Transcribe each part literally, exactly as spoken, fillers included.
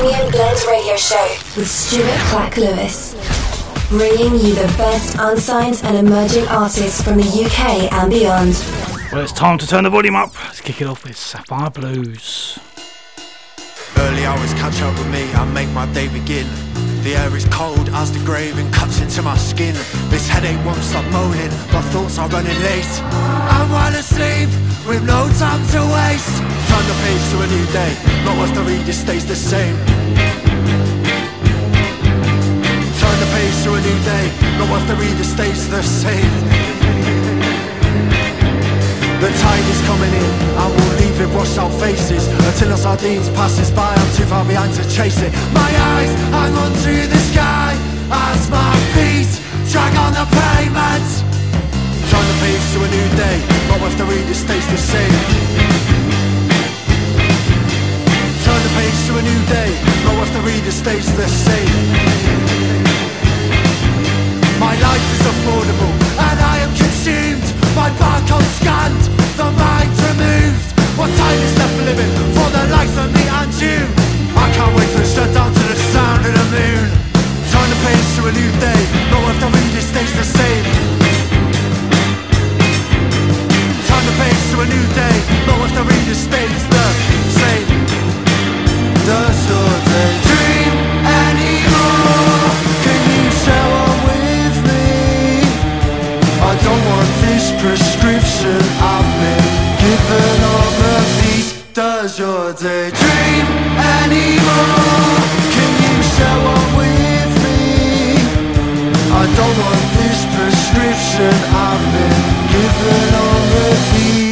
Premium Blend Radio Show with Stuart Clack Lewis, bringing you the best unsigned and emerging artists from the U K and beyond. Well, it's time to turn the volume up. Let's kick it off with Sapphire Blues. Early hours catch up with me and make my day begin. The air is cold as the grave and cuts into my skin. This headache won't stop moaning, my thoughts are running late. I'm wide asleep with no time to waste. Turn the page to a new day, not worth the read, it stays the same. Turn the page to a new day, not worth the read, it stays the same. The tide is coming in, I will leave it, wash our faces. Until our sardines passes by, I'm too far behind to chase it. My eyes hang on to the sky as my feet drag on the pavement. Turn the page to a new day, not worth the read, it stays the same. Turn the page to a new day, not worth the read, it stays the same. My life is affordable and I am consumed by barcode scanned, the mind removed. What time is left for living for the likes of me and you? I can't wait to shut down to the sound of the moon. Turn the page to a new day, not worth the read, it stays the same. Turn the page to a new day, but with the reader stays the same. The shortest dream anymore. Can you shower with me? I don't want this prescription I've been given on repeat. Does your day dream anymore? Can you shower with me? I don't want this prescription I've been given on repeat.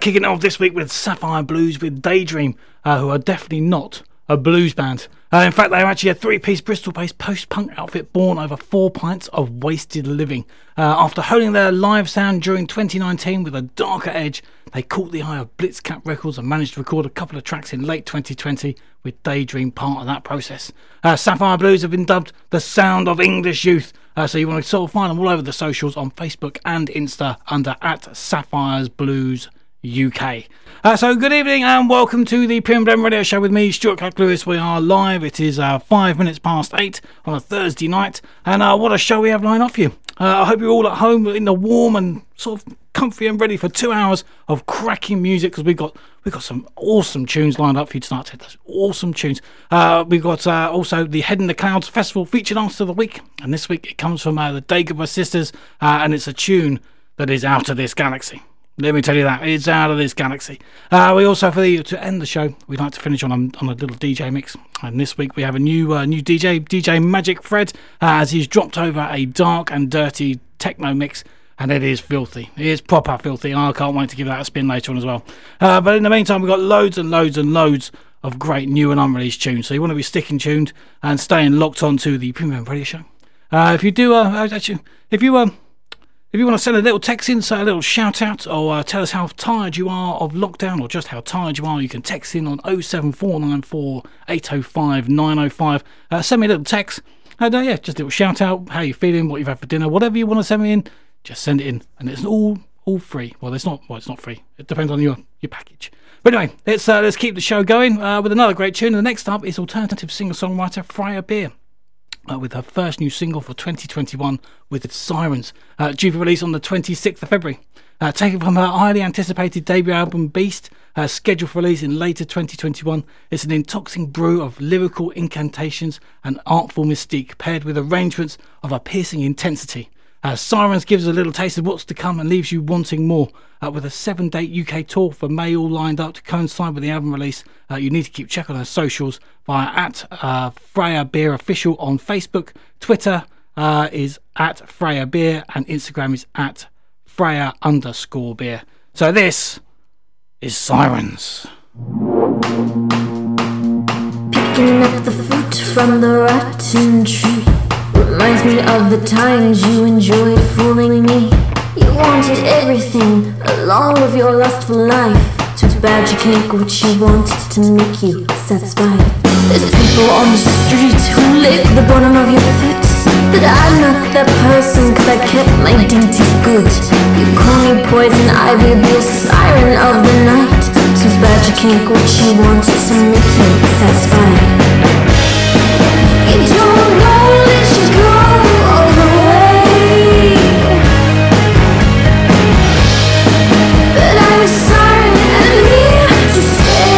Kicking off this week with Sapphire Blues with Daydream, uh, who are definitely not a blues band. Uh, in fact, they are actually a three-piece Bristol-based post-punk outfit born over four pints of wasted living. Uh, after honing their live sound during twenty nineteen with a darker edge, they caught the eye of Blitzcap Records and managed to record a couple of tracks in late twenty twenty, with Daydream part of that process. Uh, Sapphire Blues have been dubbed the sound of English youth, uh, so you want to sort of find them all over the socials on Facebook and Insta under at Sapphires Blues U K. Uh, so good evening and welcome to the Premium Blend Radio Show with me, Stuart Clack Lewis. We are live. It is uh, five minutes past eight on a Thursday night, and uh, what a show we have lined up for you. Uh, I hope you're all at home in the warm and sort of comfy and ready for two hours of cracking music, because we've got we've got some awesome tunes lined up for you tonight. Those awesome tunes. Uh, we've got uh, also the Head in the Clouds Festival featured artist of the week, and this week it comes from uh, the Dagobah Sisters, uh, and it's a tune that is out of this galaxy. Let me tell you that, it's out of this galaxy. Uh, we also, for the, to end the show, we like to finish on a, on a little D J mix. And this week we have a new uh, new D J, D J Magic Fred, uh, as he's dropped over a dark and dirty techno mix. And it is filthy. It is proper filthy. I can't wait to give that a spin later on as well. Uh, but in the meantime, we've got loads and loads and loads of great new and unreleased tunes. So you want to be sticking tuned and staying locked on to the Premium Radio Show. Uh, if you do, uh, actually, if you... Um, If you want to send a little text in, say a little shout out, or uh, tell us how tired you are of lockdown, or just how tired you are, you can text in on oh seven four nine four eight oh five nine oh five. Uh, send me a little text, and uh, yeah, just a little shout out, how you're feeling, what you've had for dinner, whatever you want to send me in, just send it in, and it's all all free. Well, it's not. Well, it's not free. It depends on your your package. But anyway, let's uh, let's keep the show going uh, with another great tune. And the next up is alternative singer-songwriter Freya Beer. Uh, with her first new single for twenty twenty-one, with its Sirens, uh, due for release on the twenty-sixth of February. Uh, taken from her highly anticipated debut album Beast, uh, scheduled for release in later twenty twenty-one, it's an intoxicating brew of lyrical incantations and artful mystique paired with arrangements of a piercing intensity. Uh, Sirens gives a little taste of what's to come and leaves you wanting more. Uh, with a seven-date U K tour for May all lined up to coincide with the album release, uh, you need to keep check on her socials via at uh, Freya Beer Official on Facebook, Twitter uh, is at Freya Beer, and Instagram is at Freya underscore beer. So this is Sirens. Picking up the fruit from the rotten tree reminds me of the times you enjoyed fooling me. You wanted everything along with your lustful life. Too bad you can't get what you wanted to make you satisfied. There's people on the street who lick the bottom of your foot, but I'm not that person cause I kept my dainty good. You call me poison ivy, the siren of the night. Too bad you can't get what you wanted to make you satisfied. You don't know that you go all the way, but I was sorry and I'm here to stay.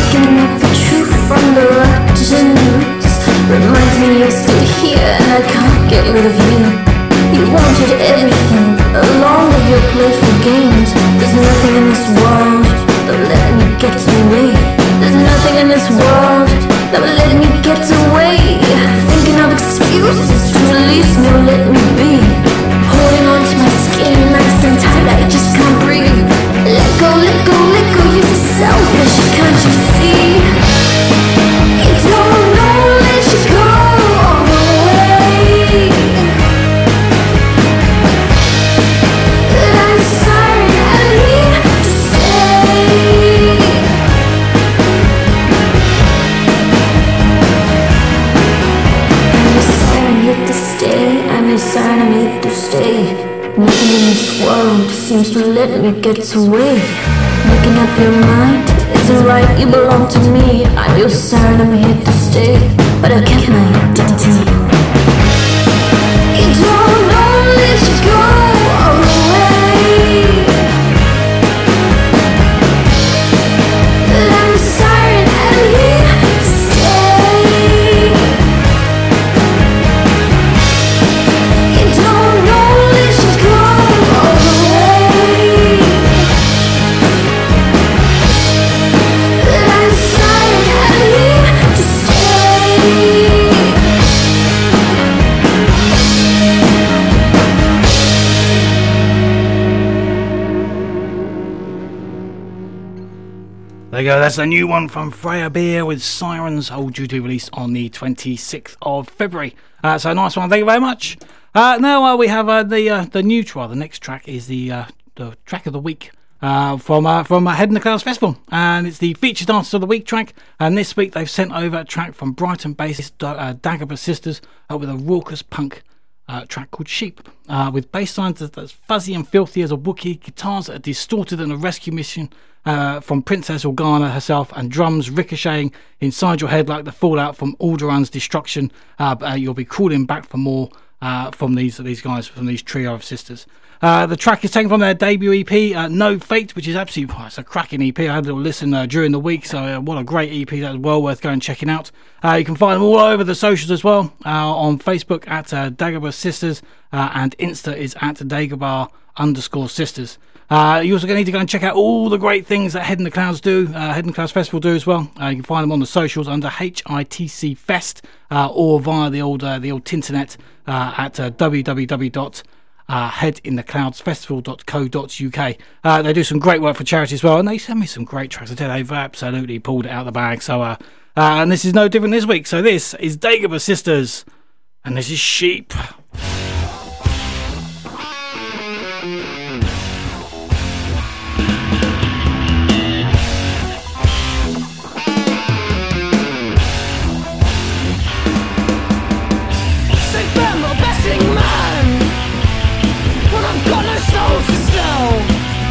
Picking up the truth from the rotten roots reminds me you're still here and I can't get rid of you. You wanted everything along with your playful games. There's nothing in this world that will let me get away. There's nothing in this world that will let me get away. Thinking of excuses to release me or let me be. Holding on to my skin, nice and tight, I just can't breathe. Let go, let go, let go, you're selfish, can't you see? You don't know that you go all the way. Sign me to stay. Nothing in this world seems to let me get away. Making up your mind, it's alright, you belong to me. I'm your siren, I'm here to stay, but I kept my identity. You don't know that you go away, but I'm a siren, I'm here to stay. There you go, that's a new one from Freya Beer with Sirens, all due to release on the twenty-sixth of February. Uh, so nice one, thank you very much. Uh, now uh, we have uh, the uh, the new track. The next track is the uh, the track of the week uh, from uh, from uh, Head in the Clouds Festival, and it's the featured artist of the week track. And this week they've sent over a track from Brighton bassist da- uh, Dagobah Sisters uh, with a raucous punk Uh, track called Sheep, uh, with bass lines that's fuzzy and filthy as a Wookiee, guitars that are distorted in a rescue mission uh, from Princess Organa herself, and drums ricocheting inside your head like the fallout from Alderun's destruction. Uh, but, uh, you'll be calling back for more uh, from these these guys, from these trio of sisters. Uh, the track is taken from their debut E P, uh, No Fate, which is absolutely oh, it's a cracking E P. I had a little listen uh, during the week, so uh, what a great E P. That's well worth going and checking out. Uh, you can find them all over the socials as well, uh, on Facebook at uh, Dagobah Sisters, uh, and Insta is at Dagobah underscore Sisters. Uh, you also going to need to go and check out all the great things that Head in the Clouds do, uh, Head in the Clouds Festival do as well. Uh, you can find them on the socials under H I T C Fest, uh, or via the old uh, the old Tinternet uh, at uh, www. Uh, head in the clouds festival dot co dot uk. Uh, they do some great work for charity as well, and they send me some great tracks. I tell you, they've absolutely pulled it out of the bag. So, uh, uh, and this is no different this week. So this is Dagobah Sisters, and this is Sheep. Got no souls to sell.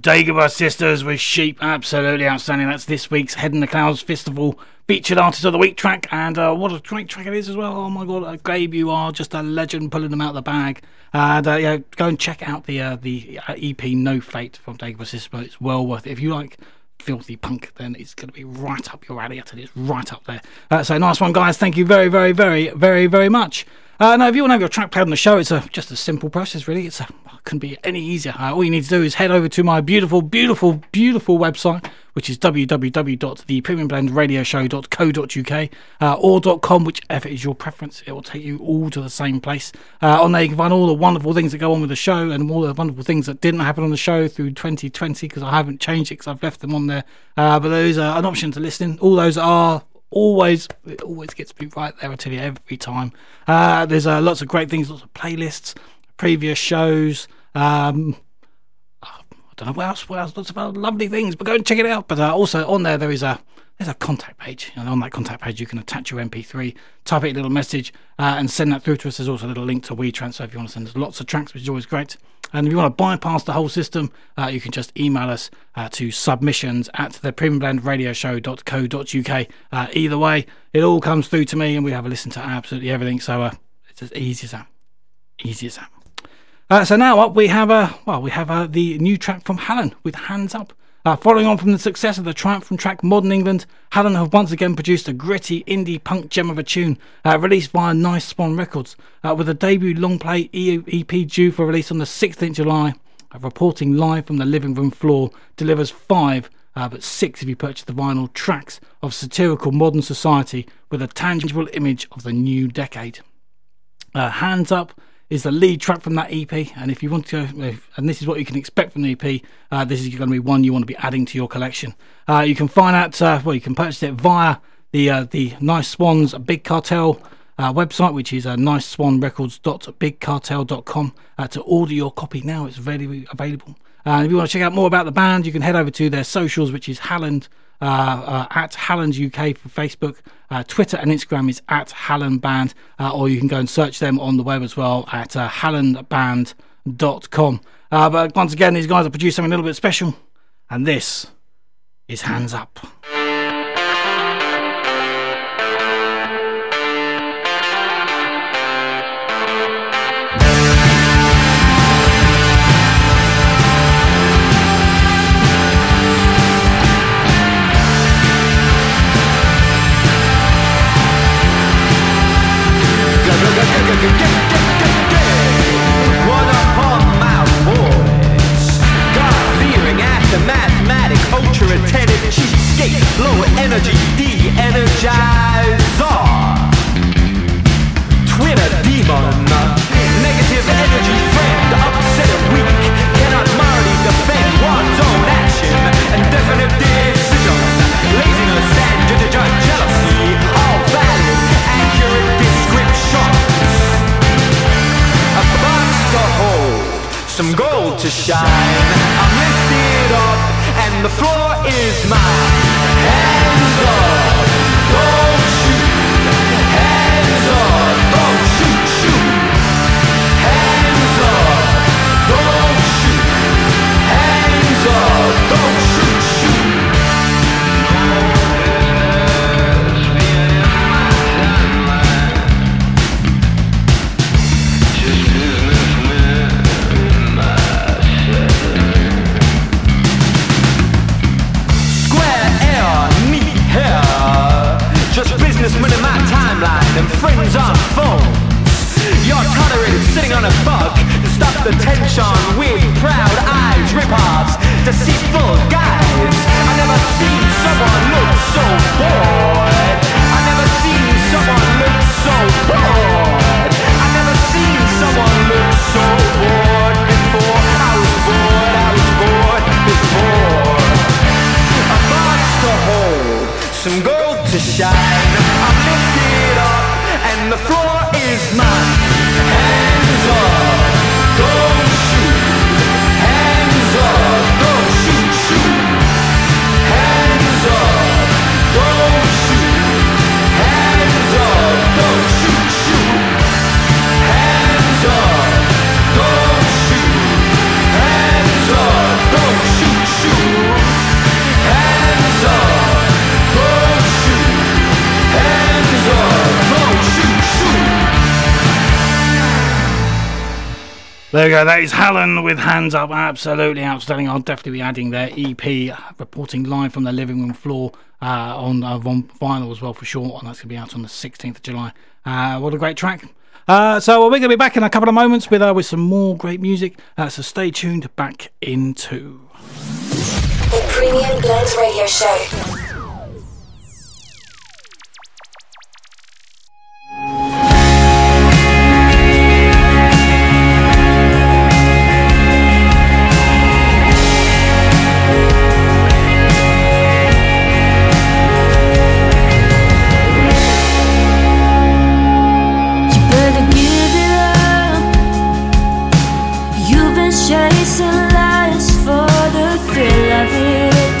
Dagobah Sisters with Sheep, absolutely outstanding. That's this week's Head in the Clouds Festival Featured Artist of the Week track, and uh, what a great track it is as well. Oh my god, Gabe, you are just a legend pulling them out of the bag. And uh, yeah, go and check out the uh, the E P No Fate from Dagobah Sisters. It's well worth it. If you like filthy punk, then it's going to be right up your alley. I tell you, it's right up there. Uh, so nice one, guys. Thank you very, very, very, very, very much. Uh, now, if you want to have your track played on the show, it's a, just a simple process, really. It's a, it couldn't be any easier. Uh, all you need to do is head over to my beautiful, beautiful, beautiful website, which is w w w dot the premium blend radio show dot co dot u k uh, or .com, whichever is your preference. It will take you all to the same place. Uh, on there you can find all the wonderful things that go on with the show and all the wonderful things that didn't happen on the show through twenty twenty, because I haven't changed it because I've left them on there. Uh, but those are an option to listen. All those are... Always, it always gets me right there, I tell you, every time. Uh, there's uh, lots of great things, lots of playlists, previous shows. Um, I don't know what else, what else, lots of other lovely things, but go and check it out. But uh, also on there, there is a there's a contact page, and on that contact page, you can attach your M P three, type it in a little message, uh, and send that through to us. There's also a little link to WeTransfer if you want to send us lots of tracks, which is always great. And if you want to bypass the whole system, uh, you can just email us uh, to submissions at the premium blend radio show dot co dot u k. Uh, either way, it all comes through to me and we have a listen to absolutely everything. So uh, it's as easy as that. Easy as that. Uh, so now up we have uh, well, we have uh, the new track from Hallan with Hands Up. Uh, following on from the success of the Triumph from track Modern England, Hallan have once again produced a gritty indie punk gem of a tune, uh, released via Nice Swan Records, uh, with a debut long play E P due for release on the sixteenth of July. Uh, reporting live from the living room floor, delivers five, uh, but six if you purchase the vinyl, tracks of satirical modern society with a tangible image of the new decade. Uh, Hands Up is the lead track from that E P, and if you want to go, and this is what you can expect from the E P, uh, this is going to be one you want to be adding to your collection. Uh, you can find out, uh, well, you can purchase it via the uh, the Nice Swans Big Cartel uh, website, which is uh, nice swan records dot big cartel dot com. Uh, to order your copy now, it's readily available. Uh, if you want to check out more about the band, you can head over to their socials, which is Hallan, uh, uh, at Hallan U K for Facebook. Uh, Twitter and Instagram is at Hallan Band, uh, or you can go and search them on the web as well at uh, hallan band dot com. Uh, but once again, these guys have produced something a little bit special, and this is Hands Up. Get, get, get, get. One upon my boys, God-fearing aftermath, mathematic, culture attentive, cheapskate, lower energy, de-energizer, Twitter demon, negative energy friend, upset and weak, cannot morally defend one's own action, and definite decision, laziness and jealousy, all valid, accurate descriptions. A box to hold, some gold to shine. I'm lifted up and the floor is mine. Hands up, don't shoot. Hands up, don't shoot, shoot. Hands up, don't shoot. Hands up, don't shoot, shoot. There we go, that is Hallan with Hands Up, absolutely outstanding. I'll definitely be adding their E P, reporting live from the living room floor, uh, on, uh, on vinyl as well for sure, and that's going to be out on the sixteenth of July. Uh, what a great track. Uh, so we're going to be back in a couple of moments with, uh, with some more great music, uh, so stay tuned back into The Premium Blend Radio Show. Chasing lies for the thrill of it.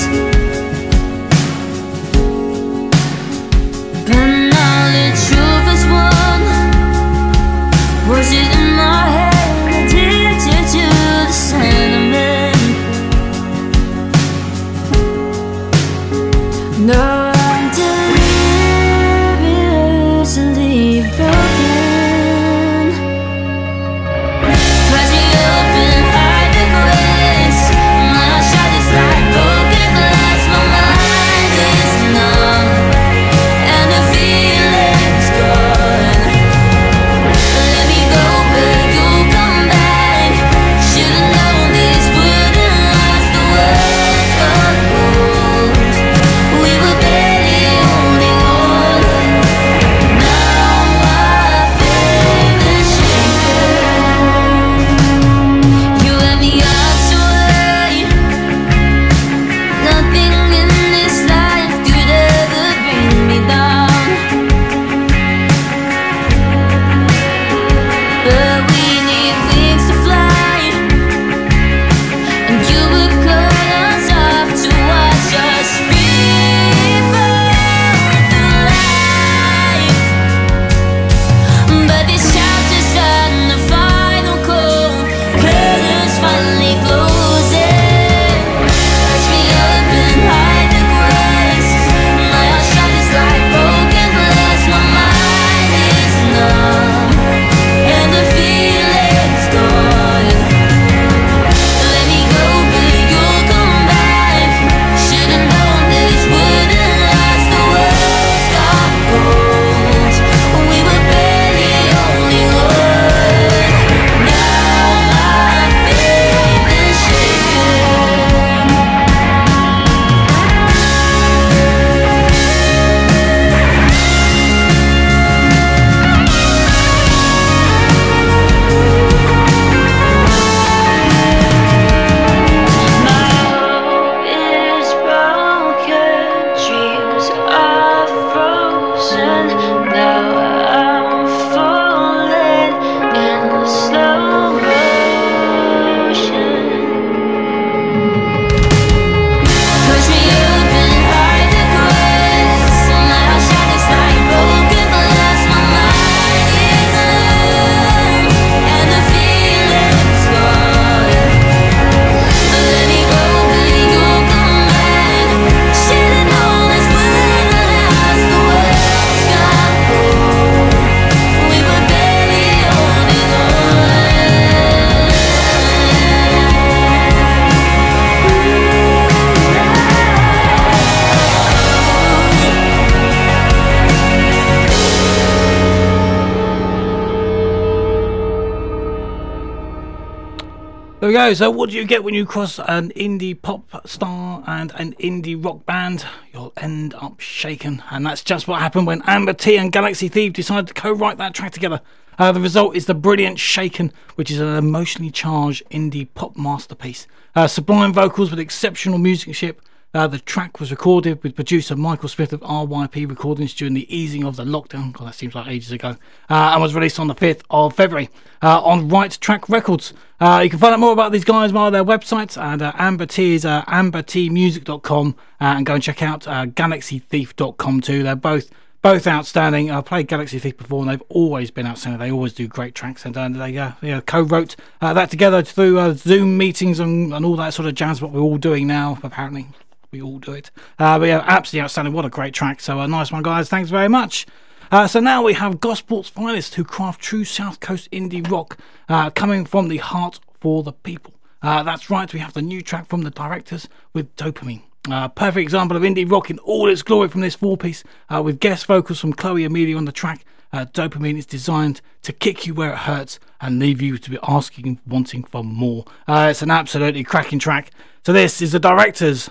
we go. So what do you get when you cross an indie pop star and an indie rock band? You'll end up shaken. And that's just what happened when Amber T and Galaxy Thief decided to co-write that track together. Uh, the result is the brilliant Shaken, which is an emotionally charged indie pop masterpiece. Uh, sublime vocals with exceptional musicship. Uh, the track was recorded with producer Michael Smith of R Y P Recordings during the easing of the lockdown. God, that seems like ages ago. Uh, and was released on the fifth of February uh, on Right Track Records. Uh, you can find out more about these guys via their websites. And uh, Amber T is uh, amber t music dot com. Uh, and go and check out uh, galaxy thief dot com too. They're both both outstanding. I played Galaxy Thief before and they've always been outstanding. They always do great tracks. And uh, they uh, you know, co-wrote uh, that together through uh, Zoom meetings and, and all that sort of jazz, what we're all doing now, apparently. We all do it. Uh, we are absolutely outstanding. What a great track. So a uh, nice one, guys. Thanks very much. Uh, so now we have Gospel's Finest, who craft true South Coast indie rock uh, coming from the heart for the people. Uh, that's right. We have the new track from the Directors with Dopamine. Uh, perfect example of indie rock in all its glory from this four-piece uh, with guest vocals from Chloe Amelia on the track. Uh, Dopamine is designed to kick you where it hurts and leave you to be asking, wanting for more. Uh, it's an absolutely cracking track. So this is the Directors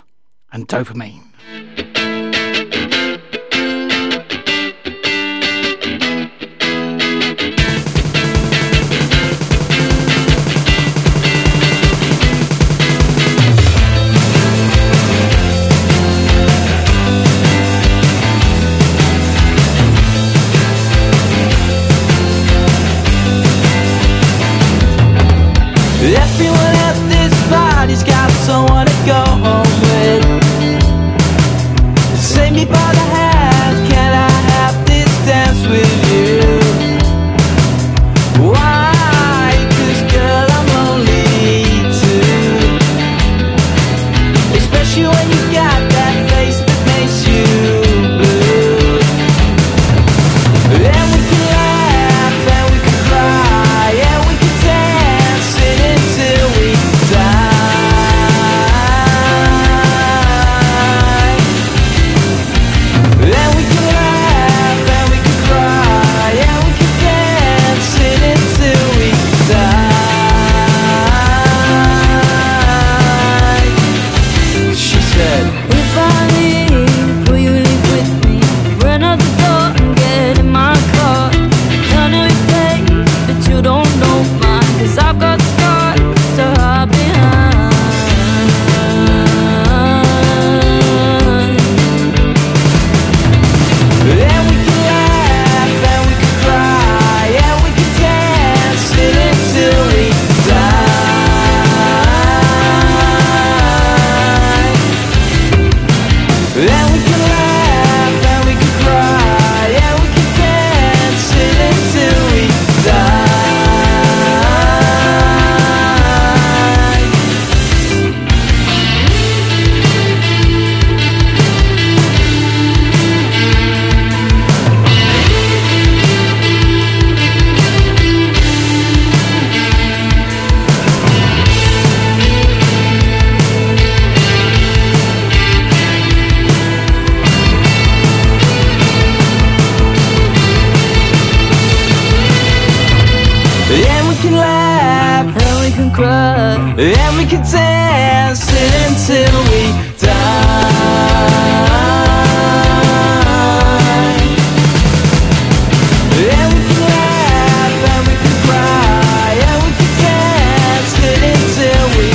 and Dopamine. Everyone at this party's got someone to go home with. Save me by the hand, can I have this dance with you? Why? 'Cause girl, I'm lonely too. Especially when you got that face that makes you blue. And we can laugh, and we can cry, and we can dance it until we die. And we can dance it until we die. And we can laugh, and we can cry, and we can dance it until we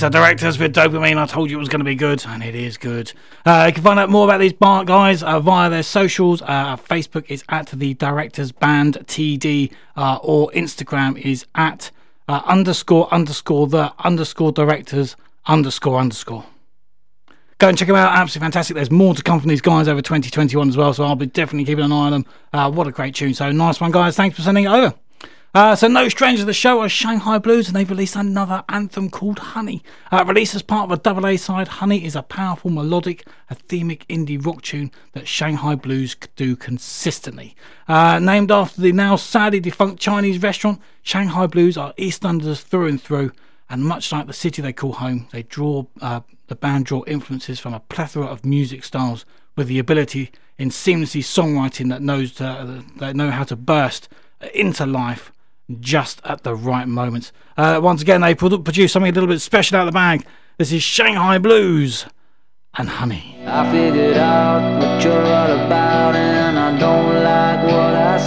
The Directors with Dopamine. I told you it was going to be good, and it is good. Uh, you can find out more about these bar guys uh, via their socials. Uh, Facebook is at the Directors Band T D, uh, or Instagram is at uh, underscore underscore the underscore directors underscore underscore. Go and check them out. Absolutely fantastic. There's more to come from these guys over twenty twenty-one as well, so I'll be definitely keeping an eye on them. Uh, what a great tune. So nice one, guys. Thanks for sending it over. Uh, so no stranger to the show are Shanghai Blues, and they've released another anthem called Honey. Uh, released as part of a double A-side, Honey is a powerful, melodic, anthemic indie rock tune that Shanghai Blues do consistently. Uh, named after the now sadly defunct Chinese restaurant, Shanghai Blues are East Londoners through and through, and much like the city they call home, they draw uh, the band draw influences from a plethora of music styles, with the ability in seamlessly songwriting that knows to, uh, that know how to burst into life just at the right moments. Uh, once again, they produce something a little bit special out of the bag. This is Shanghai Blues and Honey. I figured out what you're all about, and I don't like what I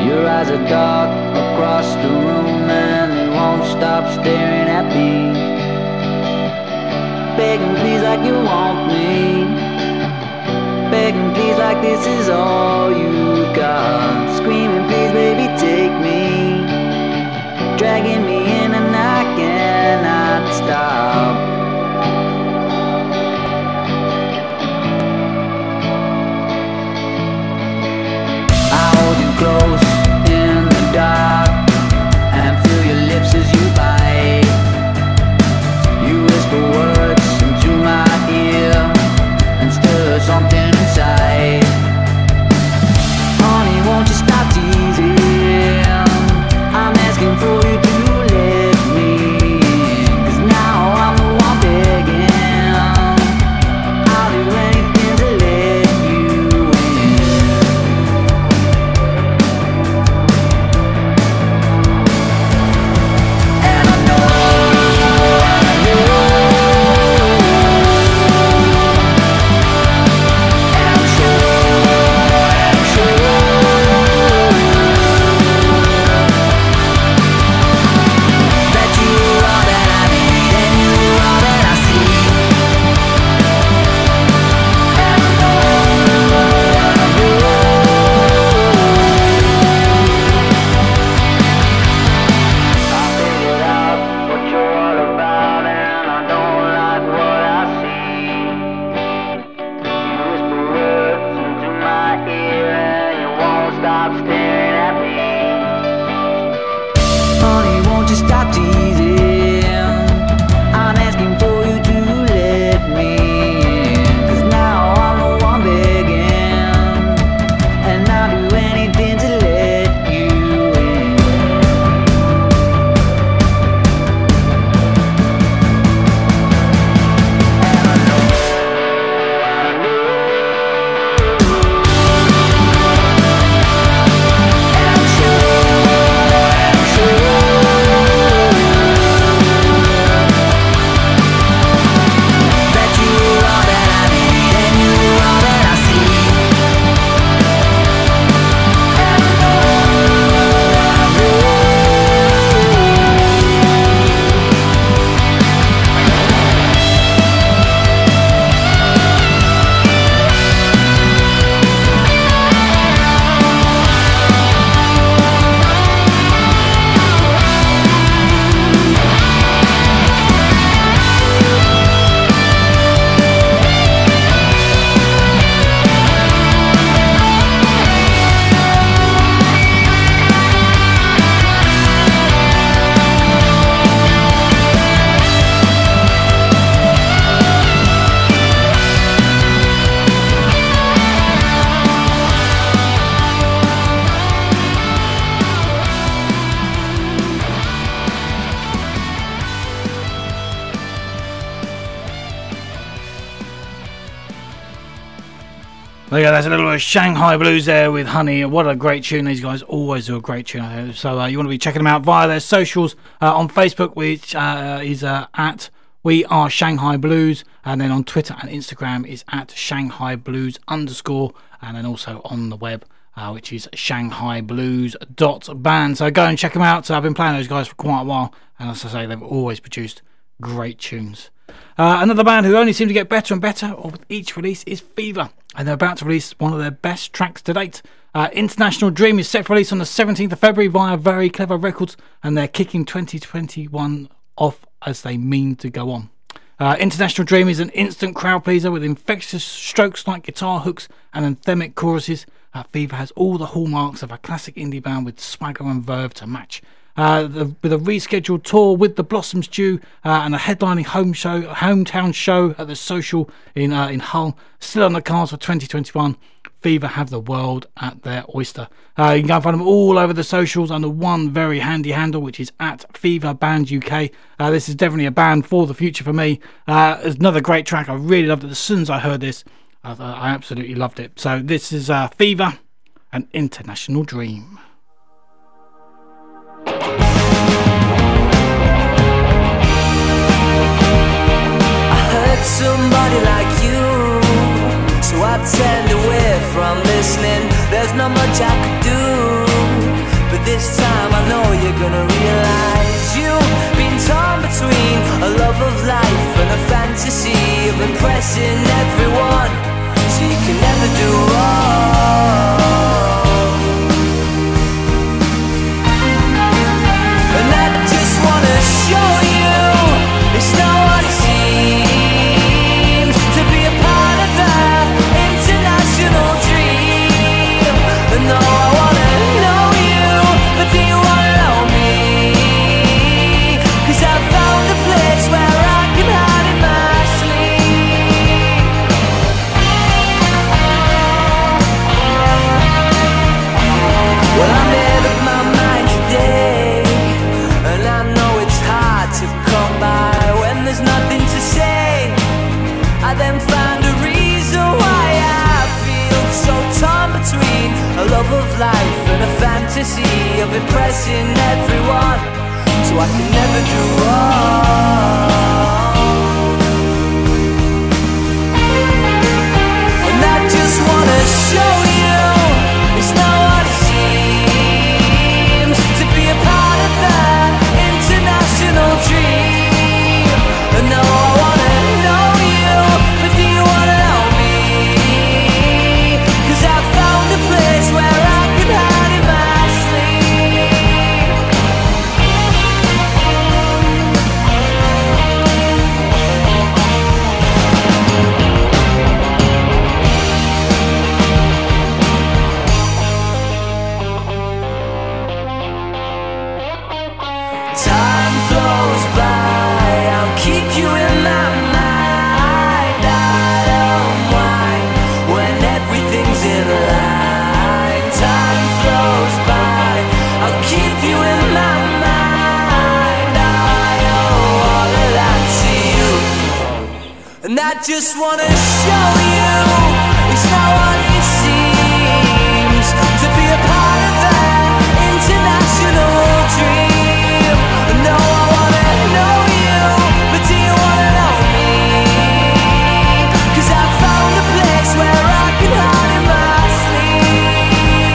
see. Your eyes are dark across the room, and they won't stop staring at me, begging please like you want me, begging please like this is all you've got, screaming please baby take me, dragging me in and I cannot stop. I hold you close in the dark and feel your lips as you bite, you whisper words into my ear and stir something inside. Honey, won't you stop teasing? I'm asking for you to let me in, 'cause now I'm the one begging. I'll do anything to let you in. And I know. That's a little bit of Shanghai Blues there with Honey. What a great tune. These guys always do a great tune. So uh, you want to be checking them out via their socials uh, on Facebook, which uh, is uh, at We Are Shanghai Blues, and then on Twitter and Instagram is at Shanghai Blues underscore, and then also on the web, uh, which is shanghai blues dot band. So go and check them out. So I've been playing those guys for quite a while, and as I say, they've always produced great tunes. Uh, another band who only seem to get better and better with each release is Fever, and they're about to release one of their best tracks to date. Uh, International Dream is set for release on the seventeenth of February via Very Clever Records, and they're kicking twenty twenty-one off as they mean to go on. Uh, International Dream is an instant crowd pleaser with infectious strokes like guitar hooks and anthemic choruses. Uh, Fever has all the hallmarks of a classic indie band with swagger and verve to match. Uh, the, with a rescheduled tour with the Blossoms due uh, and a headlining home show, hometown show at the Social in uh, in Hull, still on the cards for twenty twenty-one. Fever have the world at their oyster. Uh, you can go and find them all over the socials under one very handy handle, which is at Fever Band U K. Uh, this is definitely a band for the future for me. Uh, it's another great track. I really loved it. As soon as I heard this, I, I absolutely loved it. So this is uh, Fever, an International Dream. Somebody like you, so I turned away from listening. There's not much I could do, but this time I know you're gonna realize you've been torn between a love of life and a fantasy of impressing everyone, so you can never do wrong. And I just wanna show you it's not what it seems. No, I wanna know you, but do you wanna know me? 'Cause I found a place where I can hide in my sleep. Well, I made up my mind today, and I know it's hard to come by when there's nothing to say. I then find a reason why I feel so torn between a love of life and a fantasy of impressing everyone, so I can never do wrong. And I just wanna show you it's not what it seems to be a part of that international dream. And now I wanna know you, but do you wanna know me? 'Cause I found a place where I could hide in my sleep. Time flows by, I'll keep you in my mind. I'd unwind when everything's in line. Time flows by, I'll keep you in my mind. I don't wanna lie to you, and I just wanna show you it's not what it seems to be a part of that international dream. No, I wanna know you, but do you wanna know me? 'Cause I found a place where I can hide in my sleep.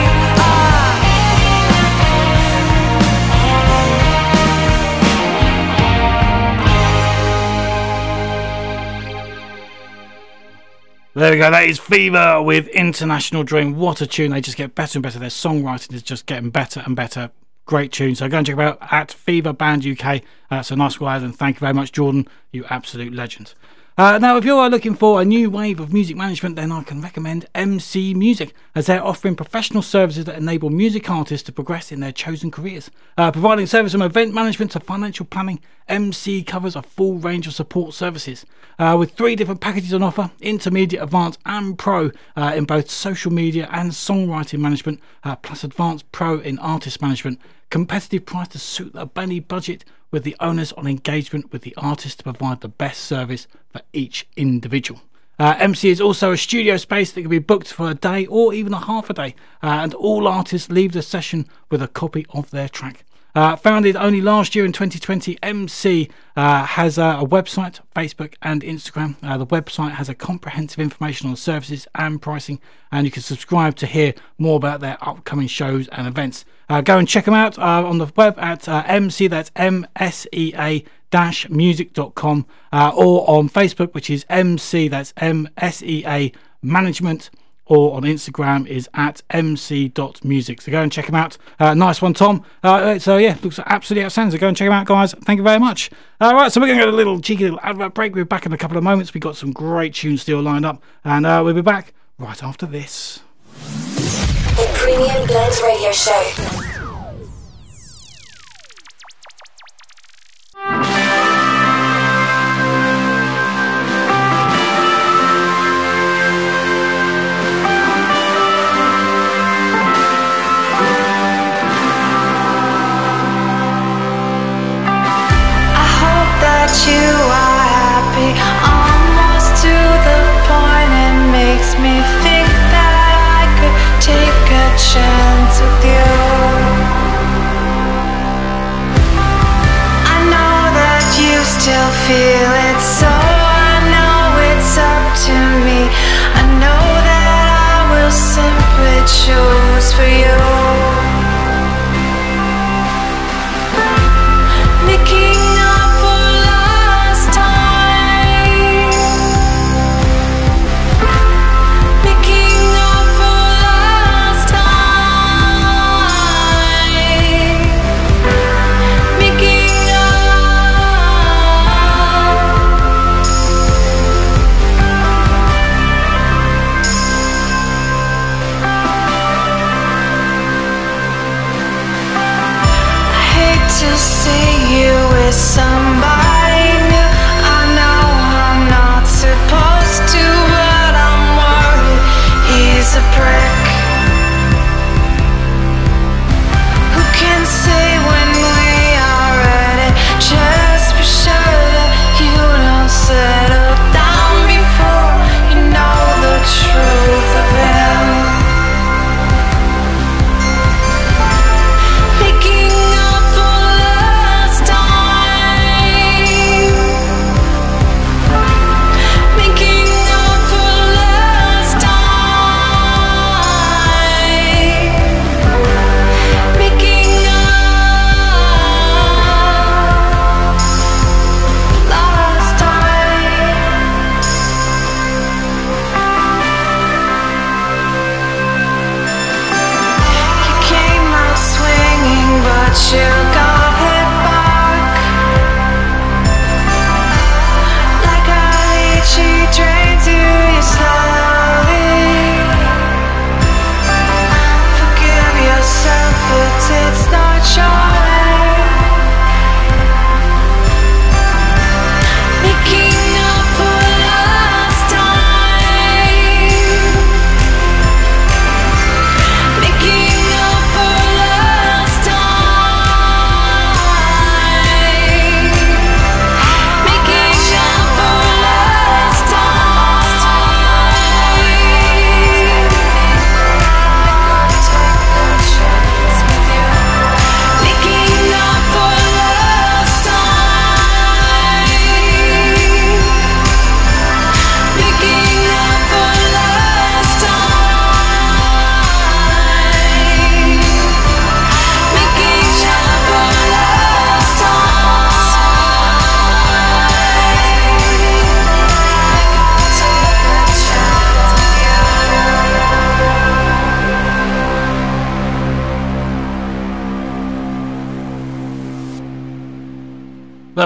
There we go, that is Fever with International Dream. What a tune, they just get better and better. Their songwriting is just getting better and better. Great tune. So go and check them out at Fever Band U K. That's uh, so a nice word, and thank you very much, Jordan. You absolute legend. Uh, now, if you are looking for a new wave of music management, then I can recommend M C Music, as they're offering professional services that enable music artists to progress in their chosen careers. Uh, providing service from event management to financial planning, M C covers a full range of support services. Uh, with three different packages on offer, intermediate, advanced and pro uh, in both social media and songwriting management, uh, plus advanced pro in artist management. Competitive price to suit the bunny budget, with the onus on engagement with the artist to provide the best service for each individual. Uh, M C is also a studio space that can be booked for a day or even a half a day, uh, and all artists leave the session with a copy of their track. Uh, founded only last year in twenty twenty, M C uh, has uh, a website, Facebook and Instagram. Uh, the website has a comprehensive information on services and pricing, and you can subscribe to hear more about their upcoming shows and events. Uh, go and check them out uh, on the web at uh, M C, that's M S E A dash music dot com, uh, or on Facebook, which is M C, that's M S E A Management, or on Instagram is at mc.music. So go and check them out. Uh, nice one, Tom. Uh, so yeah, looks absolutely outstanding. So go and check them out, guys. Thank you very much. All right, so we're going to get a little cheeky little advert break. We're back in a couple of moments. We've got some great tunes still lined up, and uh, we'll be back right after this. The Premium Blend Radio Show.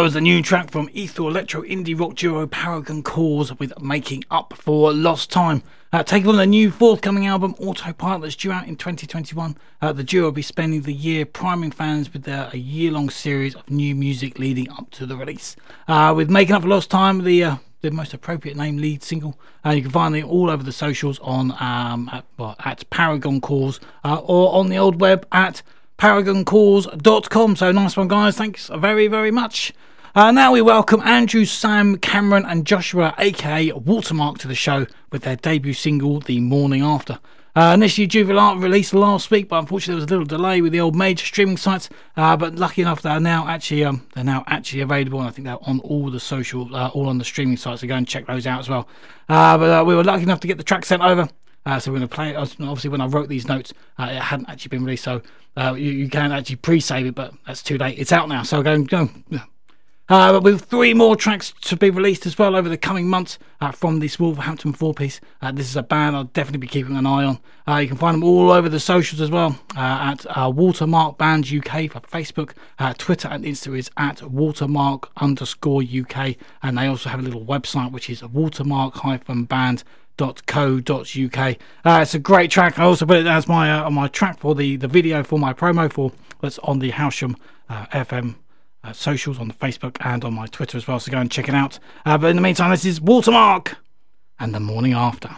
Was a new track from Ethel Electro indie rock duo Paragon Cause with Making Up for Lost Time. Uh, taking on their new forthcoming album Autopilot that's due out in twenty twenty-one, uh, the duo will be spending the year priming fans with their a year-long series of new music leading up to the release. Uh, with Making Up for Lost Time, the uh, the most appropriate name lead single, uh, you can find it all over the socials on um, at, well, at Paragon Cause uh, or on the old web at paragon cause dot com. So nice one, guys. Thanks very, very much. Uh, now we welcome Andrew, Sam, Cameron and Joshua aka Watermark to the show with their debut single The Morning After. Uh, initially Juvenile Art released last week, but unfortunately there was a little delay with the old major streaming sites, uh, but lucky enough they're now actually um, they're now actually available, and I think they're on all the social uh, all on the streaming sites, so go and check those out as well. Uh, but uh, we were lucky enough to get the track sent over. Uh, so we're going to play it. Obviously when I wrote these notes uh, it hadn't actually been released, so uh, you, you can actually pre-save it, but that's too late. It's out now, so go and go. Uh, with three more tracks to be released as well over the coming months uh, from this Wolverhampton four-piece. Uh, this is a band I'll definitely be keeping an eye on. Uh, you can find them all over the socials as well uh, at uh, Watermark Band U K for Facebook. Uh, Twitter and Insta is at Watermark underscore UK. And they also have a little website which is watermark dash band dot co dot uk. Uh, it's a great track. I also put it as my uh, on my track for the, the video for my promo for that's on the Howsham uh, F M Uh, socials on the Facebook and on my Twitter as well, so go and check it out. Uh, but in the meantime, this is Watermark and The Morning After.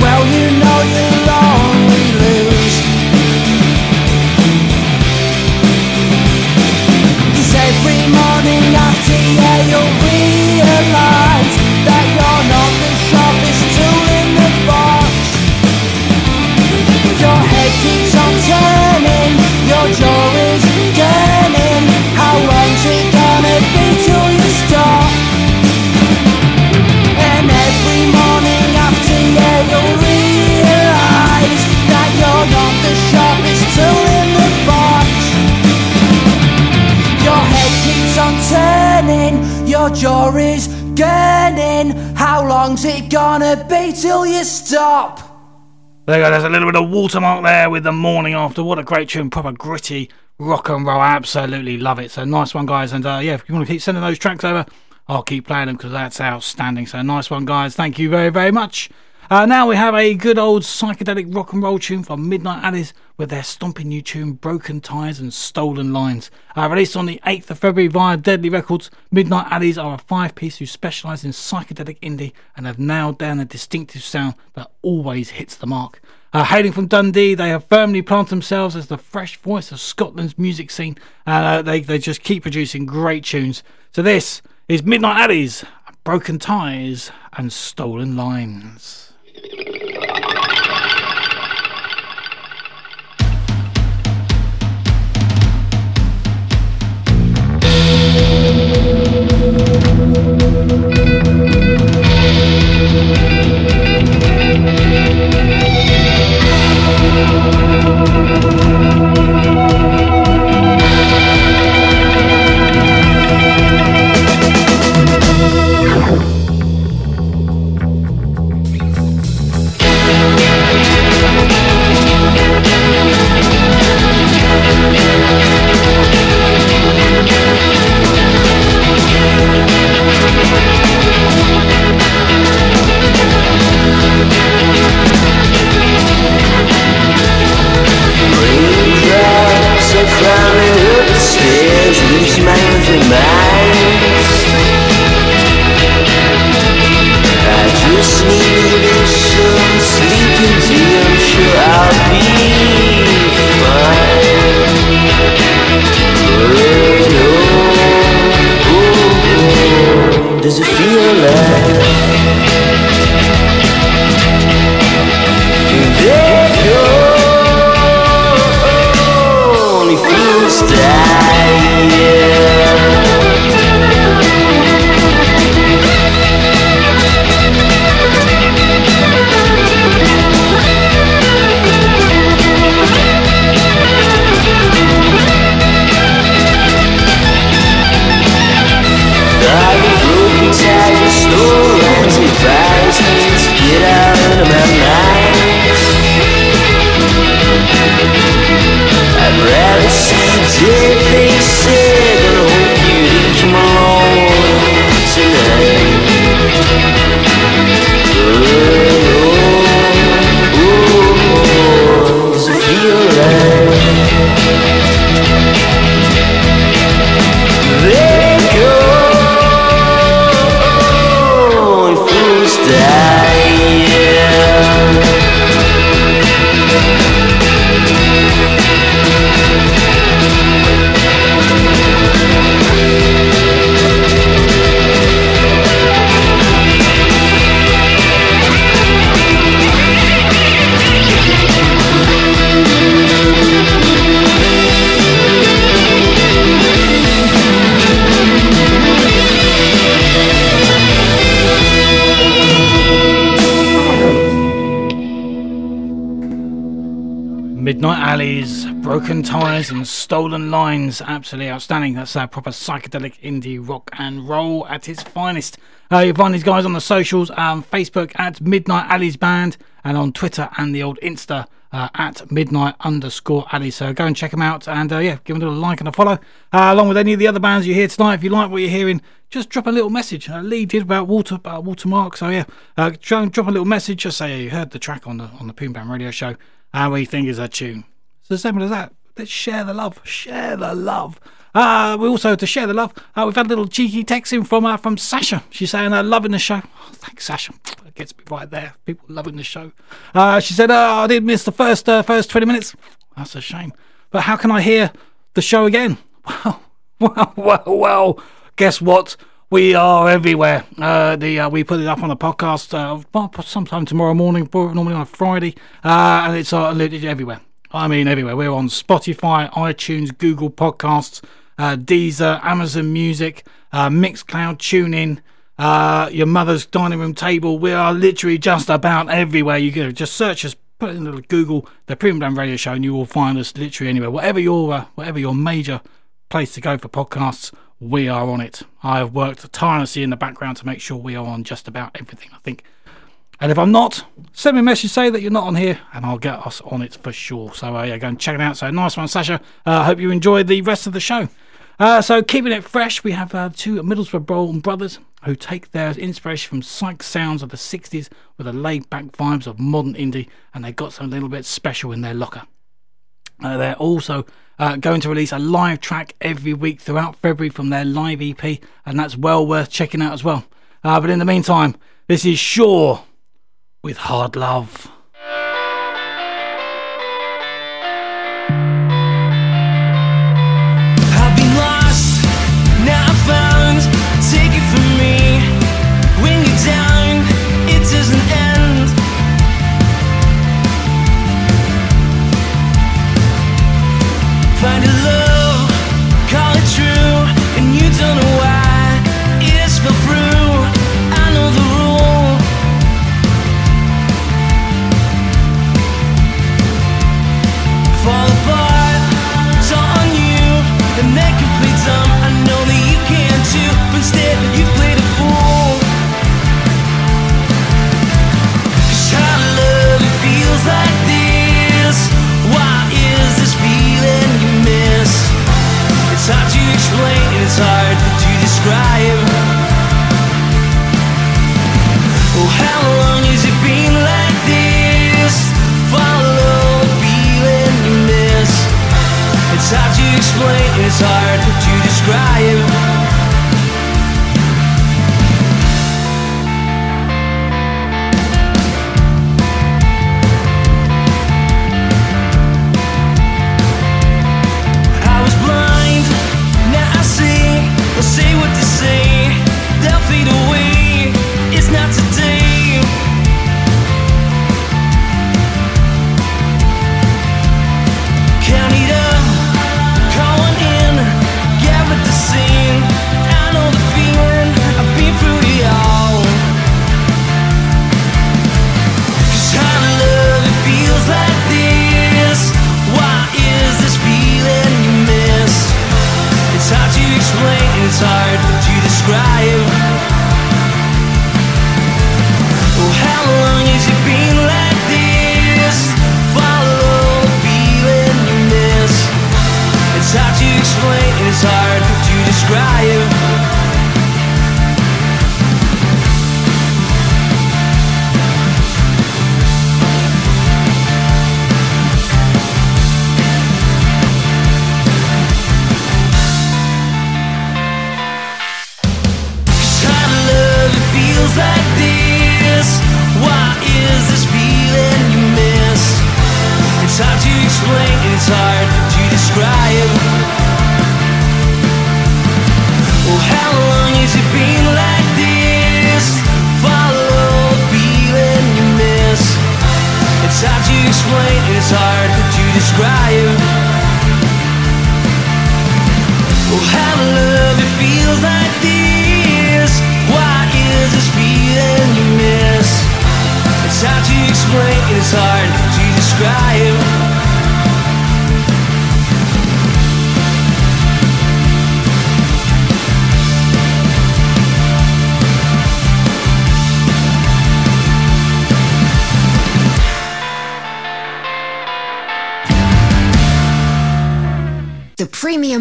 Well, you know your jury's gurning. How long's it gonna be till you stop? There you go, there's a little bit of Watermark there with The Morning After. What a great tune, proper gritty rock and roll. I absolutely love it. So nice one, guys. And uh, yeah, if you want to keep sending those tracks over, I'll keep playing them because that's outstanding. So nice one, guys. Thank you very, very much. Uh, now we have a good old psychedelic rock and roll tune from Midnight Alleys with their stomping new tune Broken Ties and Stolen Lines. Uh, released on the eighth of February via Deadly Records, Midnight Alleys are a five-piece who specialise in psychedelic indie and have nailed down a distinctive sound that always hits the mark. Uh, hailing from Dundee, they have firmly planted themselves as the fresh voice of Scotland's music scene, and uh, they, they just keep producing great tunes. So this is Midnight Alleys, Broken Ties and Stolen Lines. Broken Ties and Stolen Lines, absolutely outstanding. That's our proper psychedelic indie rock and roll at its finest. Uh, you'll find these guys on the socials, um, Facebook at Midnight Alleys Band, and on Twitter and the old Insta uh, at Midnight underscore Alleys. So go and check them out, and uh, yeah, give them a like and a follow. Uh, along with any of the other bands you hear tonight, if you like what you're hearing, just drop a little message. Uh, Lee did about Water, about Watermark, so yeah, uh, try and drop a little message. Just say yeah, you heard the track on the on the Premium Blend Radio Show, and we think is a tune. So simple as that. Let's share the love. Share the love. Uh, we also, to share the love, uh, we've had a little cheeky text in from uh, from Sasha. She's saying, uh, loving the show. Oh, thanks, Sasha. It gets me right there. People loving the show. Uh, she said, oh, I did miss the first uh, first twenty minutes. That's a shame. But how can I hear the show again? Well, well, well, well. Guess what? We are everywhere. Uh, the uh, we put it up on the podcast uh, sometime tomorrow morning, normally on a Friday. Uh, and it's uh, everywhere. I mean, everywhere. We're on Spotify, iTunes, Google Podcasts, uh, Deezer, Amazon Music, uh, Mixcloud, TuneIn, uh, your mother's dining room table. We are literally just about everywhere. You can just search us, put in a little Google, the Premium Blend Radio Show, and you will find us literally anywhere. Whatever your uh, whatever your major place to go for podcasts, we are on it. I have worked tirelessly in the background to make sure we are on just about everything, I think. And if I'm not, send me a message, say that you're not on here, and I'll get us on it for sure. So uh, yeah, go and check it out. So nice one, Sasha. I uh, hope you enjoyed the rest of the show. Uh, so keeping it fresh, we have uh, two Middlesbrough brothers who take their inspiration from psych sounds of the sixties with the laid-back vibes of modern indie, and they've got something a little bit special in their locker. Uh, they're also uh, going to release a live track every week throughout February from their live E P, and that's well worth checking out as well. Uh, but in the meantime, this is Shore with Hard Love. I've been lost, now I'm found. Take it from me. When you're down, it doesn't end. Find a love, call it true, and you don't know why it fell through. I know the rules. Fall apart, it's all on you, and that complete dumb. I know that you can too, but instead you've played a fool. Cause hard love, it feels like this. Why is this feeling you miss? It's hard to explain, and it's hard to describe. Oh, how long has it been like this? Follow. It's hard to explain, it's hard to describe. I was blind, now I see. They'll say what they say, they'll fade away. It's not today. Count it up, with the scene, I know the feeling, I've been through it all. Cause hard love, it feels like this. Why is this feeling you miss? It's hard to explain, it's hard to describe. Oh, how long has it been like this? Follow the feeling you miss. It's hard to explain, it's hard describe.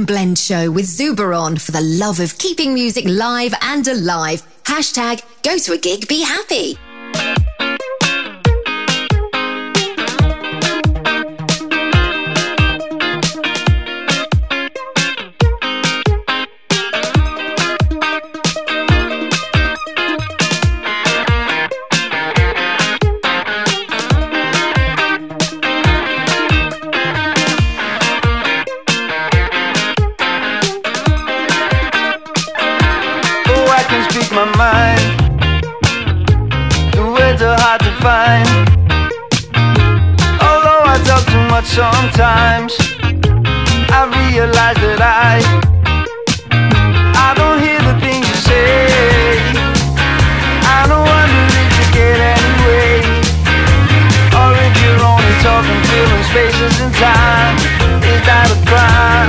Blend show with Zuberon for the love of keeping music live and alive. Hashtag go to a gig, be happy. Sometimes I realize that I I don't hear the things you say. I don't wonder if you get anyway, or if you're only talking, filling spaces and time. Is that a crime?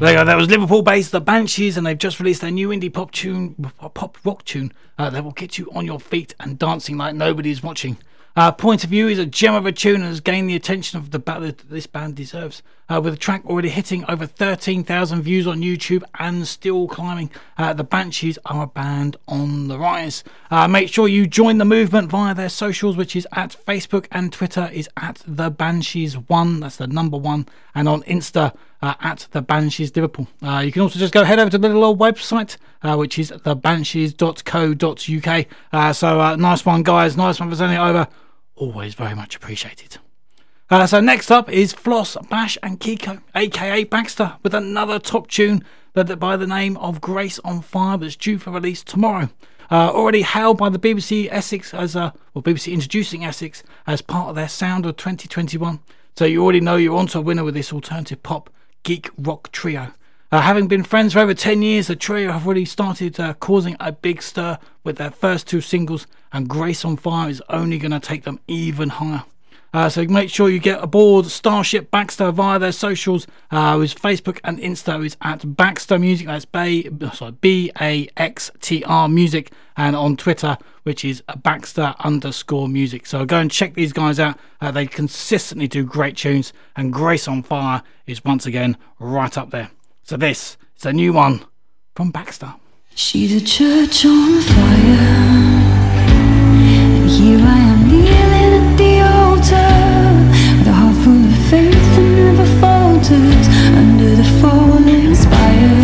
There you go. That was Liverpool-based The Banshees, and they've just released their new indie pop tune, pop rock tune uh, that will get you on your feet and dancing like nobody's watching. Uh, Point of View is a gem of a tune and has gained the attention of the ba- that this band deserves, uh, with the track already hitting over thirteen thousand views on YouTube and still climbing. Uh, the Banshees are a band on the rise. Uh, make sure you join the movement via their socials, which is at Facebook, and Twitter is at The Banshees one, that's the number one, and on Insta uh, at The Banshees Liverpool. Uh, you can also just go head over to the little old website, uh, which is the banshees dot co dot uk. Uh, so uh, nice one, guys. Nice one for sending it over. Always very much appreciated. Uh, so next up is Floss, Bash and Kiko, aka Baxter, with another top tune that by the name of Grace on Fire that's due for release tomorrow. Uh, already hailed by the B B C Essex as a, well, B B C introducing Essex as part of their Sound of twenty twenty-one. So you already know you're onto a winner with this alternative pop geek rock trio. Uh, having been friends for over ten years, the trio have really started uh, causing a big stir with their first two singles, and Grace on Fire is only going to take them even higher. Uh, so make sure you get aboard Starship Baxter via their socials, uh, whose Facebook and Insta is at Baxter Music, that's B A X T R Music, and on Twitter, which is Baxter underscore music. So go and check these guys out. Uh, they consistently do great tunes, and Grace on Fire is once again right up there. So this is a new one from Baxter. She's a church on fire, and here I am kneeling at the altar, with a heart full of faith that never falters under the falling spire.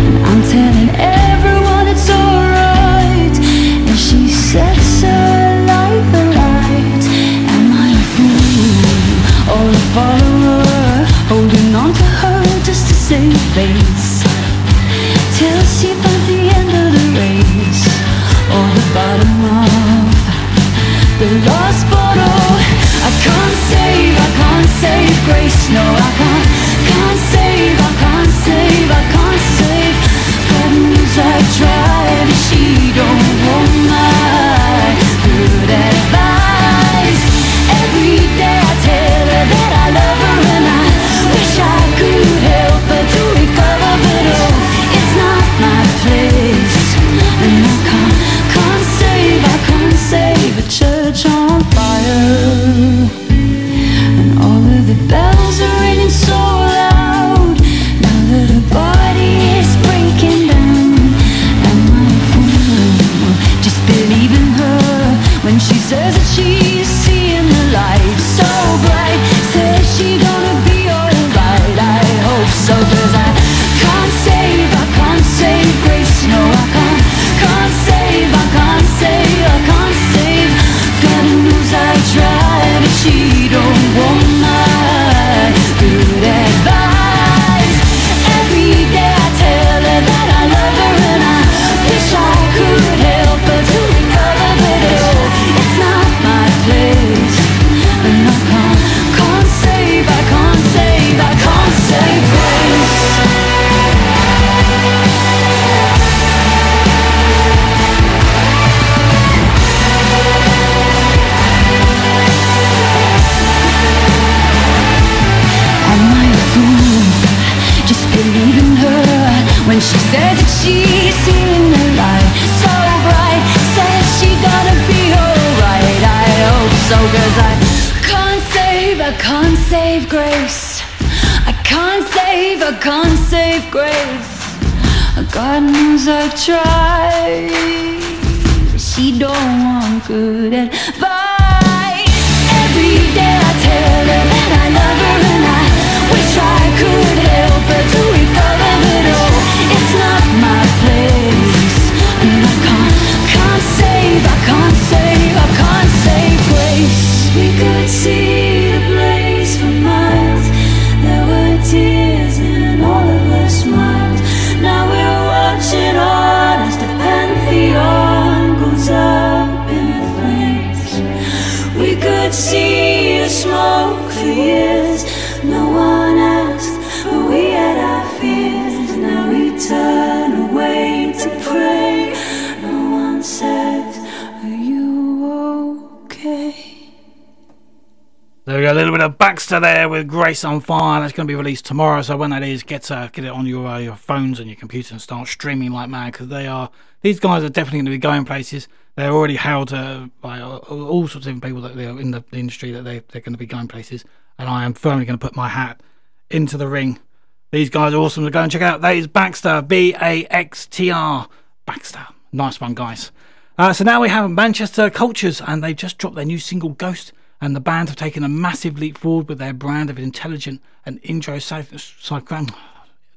And I'm telling everyone it's alright, and she sets her life alight. Am I a fool or a follower, holding on to just the same face till she finds the end of the race, or the bottom of the lost bottle? I can't save, I can't save Grace, no I can't, can't save, I can't save, I can't save. Friends I try and she don't want my good advice. Every day I tell her that I love her and I wish I could help her to recover, but oh, it's not my place. And I can't, can't save, I can't save a church on fire. And all of the bells are ringing so loud, now that her body is breaking down. Am I a fool, just believing her when she says that she's seeing the light so bright? Says she gonna be so, 'cause I can't save, I can't save Grace, no I can't, can't save, I can't save, I can't save. God knows I try, but she don't want my good advice. Every day I tell her that I love her and I wish I could help her to recover, but oh, it's not my place. And I can't, can't save, I can't save, I can't save. When she says that she's seeing the light so bright, says she gonna be alright. I hope so, 'cause I can't save, I can't save Grace. I can't save, I can't save Grace. God knows I try, she don't want good advice. Every day I tell her that I love her and I wish I could help her to recover, but oh, it's not my place. And I can't, can't save, I can't save, I can't save Grace. We could see the place for miles, there were tears in all of her smiles. Now we're watching on as the Pantheon goes up in flames. of Baxter there with Grace on Fire. That's going to be released tomorrow, so when that is, get uh, get it on your uh, your phones and your computers and start streaming like mad, because they are these guys are definitely going to be going places. They're already held uh, by all sorts of different people that are in the industry that they they're going to be going places, and I am firmly going to put my hat into the ring. These guys are awesome to go and check out. That is Baxter, B A X T R, Baxter. Nice one, guys. Uh, so now we have Manchester Cultures, and they've just dropped their new single, Ghost, and the band have taken a massive leap forward with their brand of intelligent and intro psychedelic,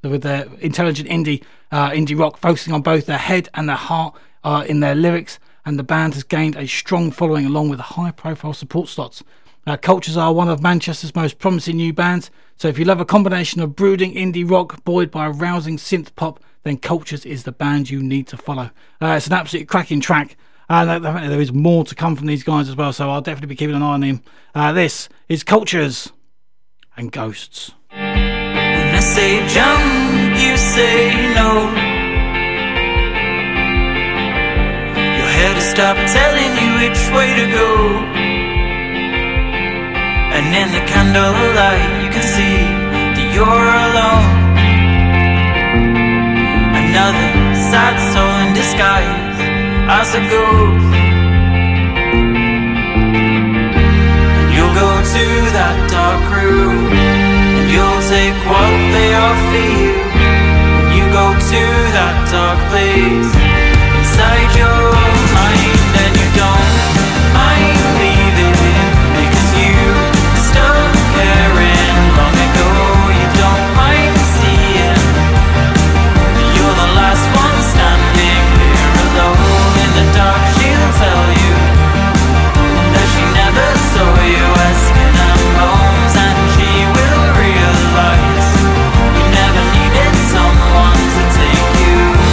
with their intelligent indie uh, indie rock, focusing on both their head and their heart uh, in their lyrics. And the band has gained a strong following along with high-profile support slots. Uh, Cultures are one of Manchester's most promising new bands, so if you love a combination of brooding indie rock buoyed by a rousing synth pop, then Cultures is the band you need to follow. Uh, it's an absolutely cracking track, and uh, there is more to come from these guys as well, so I'll definitely be keeping an eye on him. Uh, this is Cultures and Ghosts. When I say jump, you say no. Had to stop telling you which way to go. And in the candlelight you can see that you're alone. Another sad soul in disguise as a ghost. And you'll go to that dark room, and you'll take what they offer you. And you go to that dark place inside your mind, and you don't mind leaving because you stopped caring long ago. You don't mind seeing you're the last one standing here alone in the dark. She'll tell you that she never saw you as skin and bones, and she will realize you never needed someone to take you home.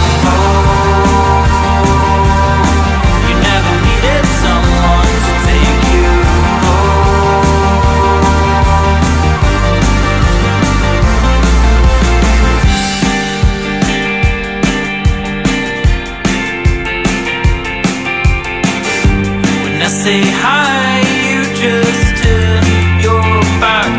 Say hi, you just turn your back.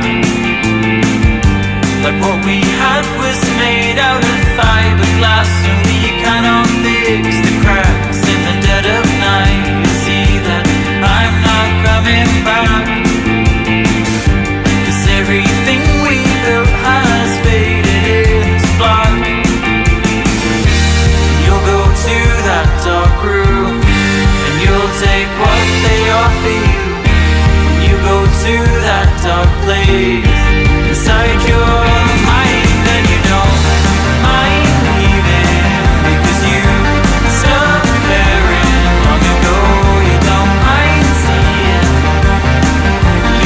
Like what we had was made out of fiberglass, and we cannot fix the cracks in the dead of night. You see that I'm not coming back, 'cause everything we built has faded into black. You'll go to that dark room, and you'll take what offer you. When you go to that dark place inside your mind, then you don't mind leaving because you stopped caring long ago. You don't mind seeing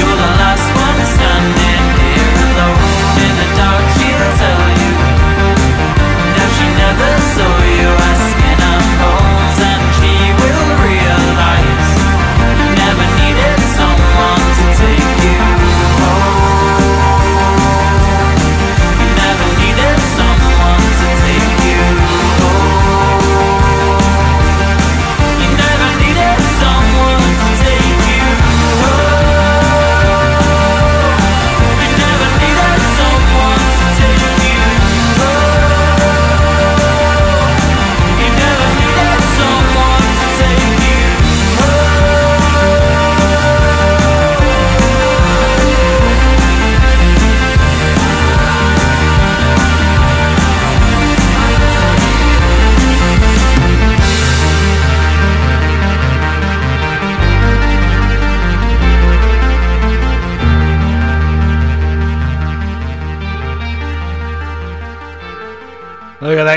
you're the last one standing here alone in the dark. She'll tell you that she never saw you as skin and bones, and she will realize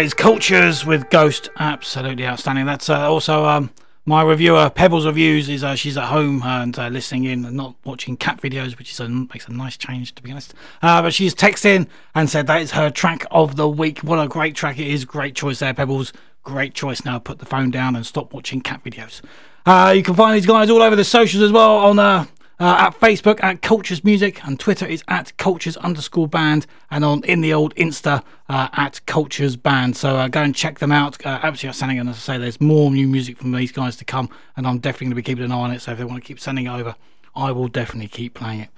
it's Cultures with Ghost. Absolutely outstanding. That's uh, also um, my reviewer Pebbles Reviews is uh, she's at home and uh, listening in and not watching cat videos, which is a, makes a nice change, to be honest, uh, but she's texting and said that is her track of the week. What a great track it is. Great choice there, Pebbles. Great choice. Now put the phone down and stop watching cat videos. Uh, you can find these guys all over the socials as well, on uh, uh, at Facebook at Cultures Music, and Twitter is at Cultures underscore band, and on in the old Insta Uh, at Cultures Band. So uh, go and check them out. Uh, absolutely outstanding, and as I say, there's more new music from these guys to come, and I'm definitely going to be keeping an eye on it, so if they want to keep sending it over, I will definitely keep playing it.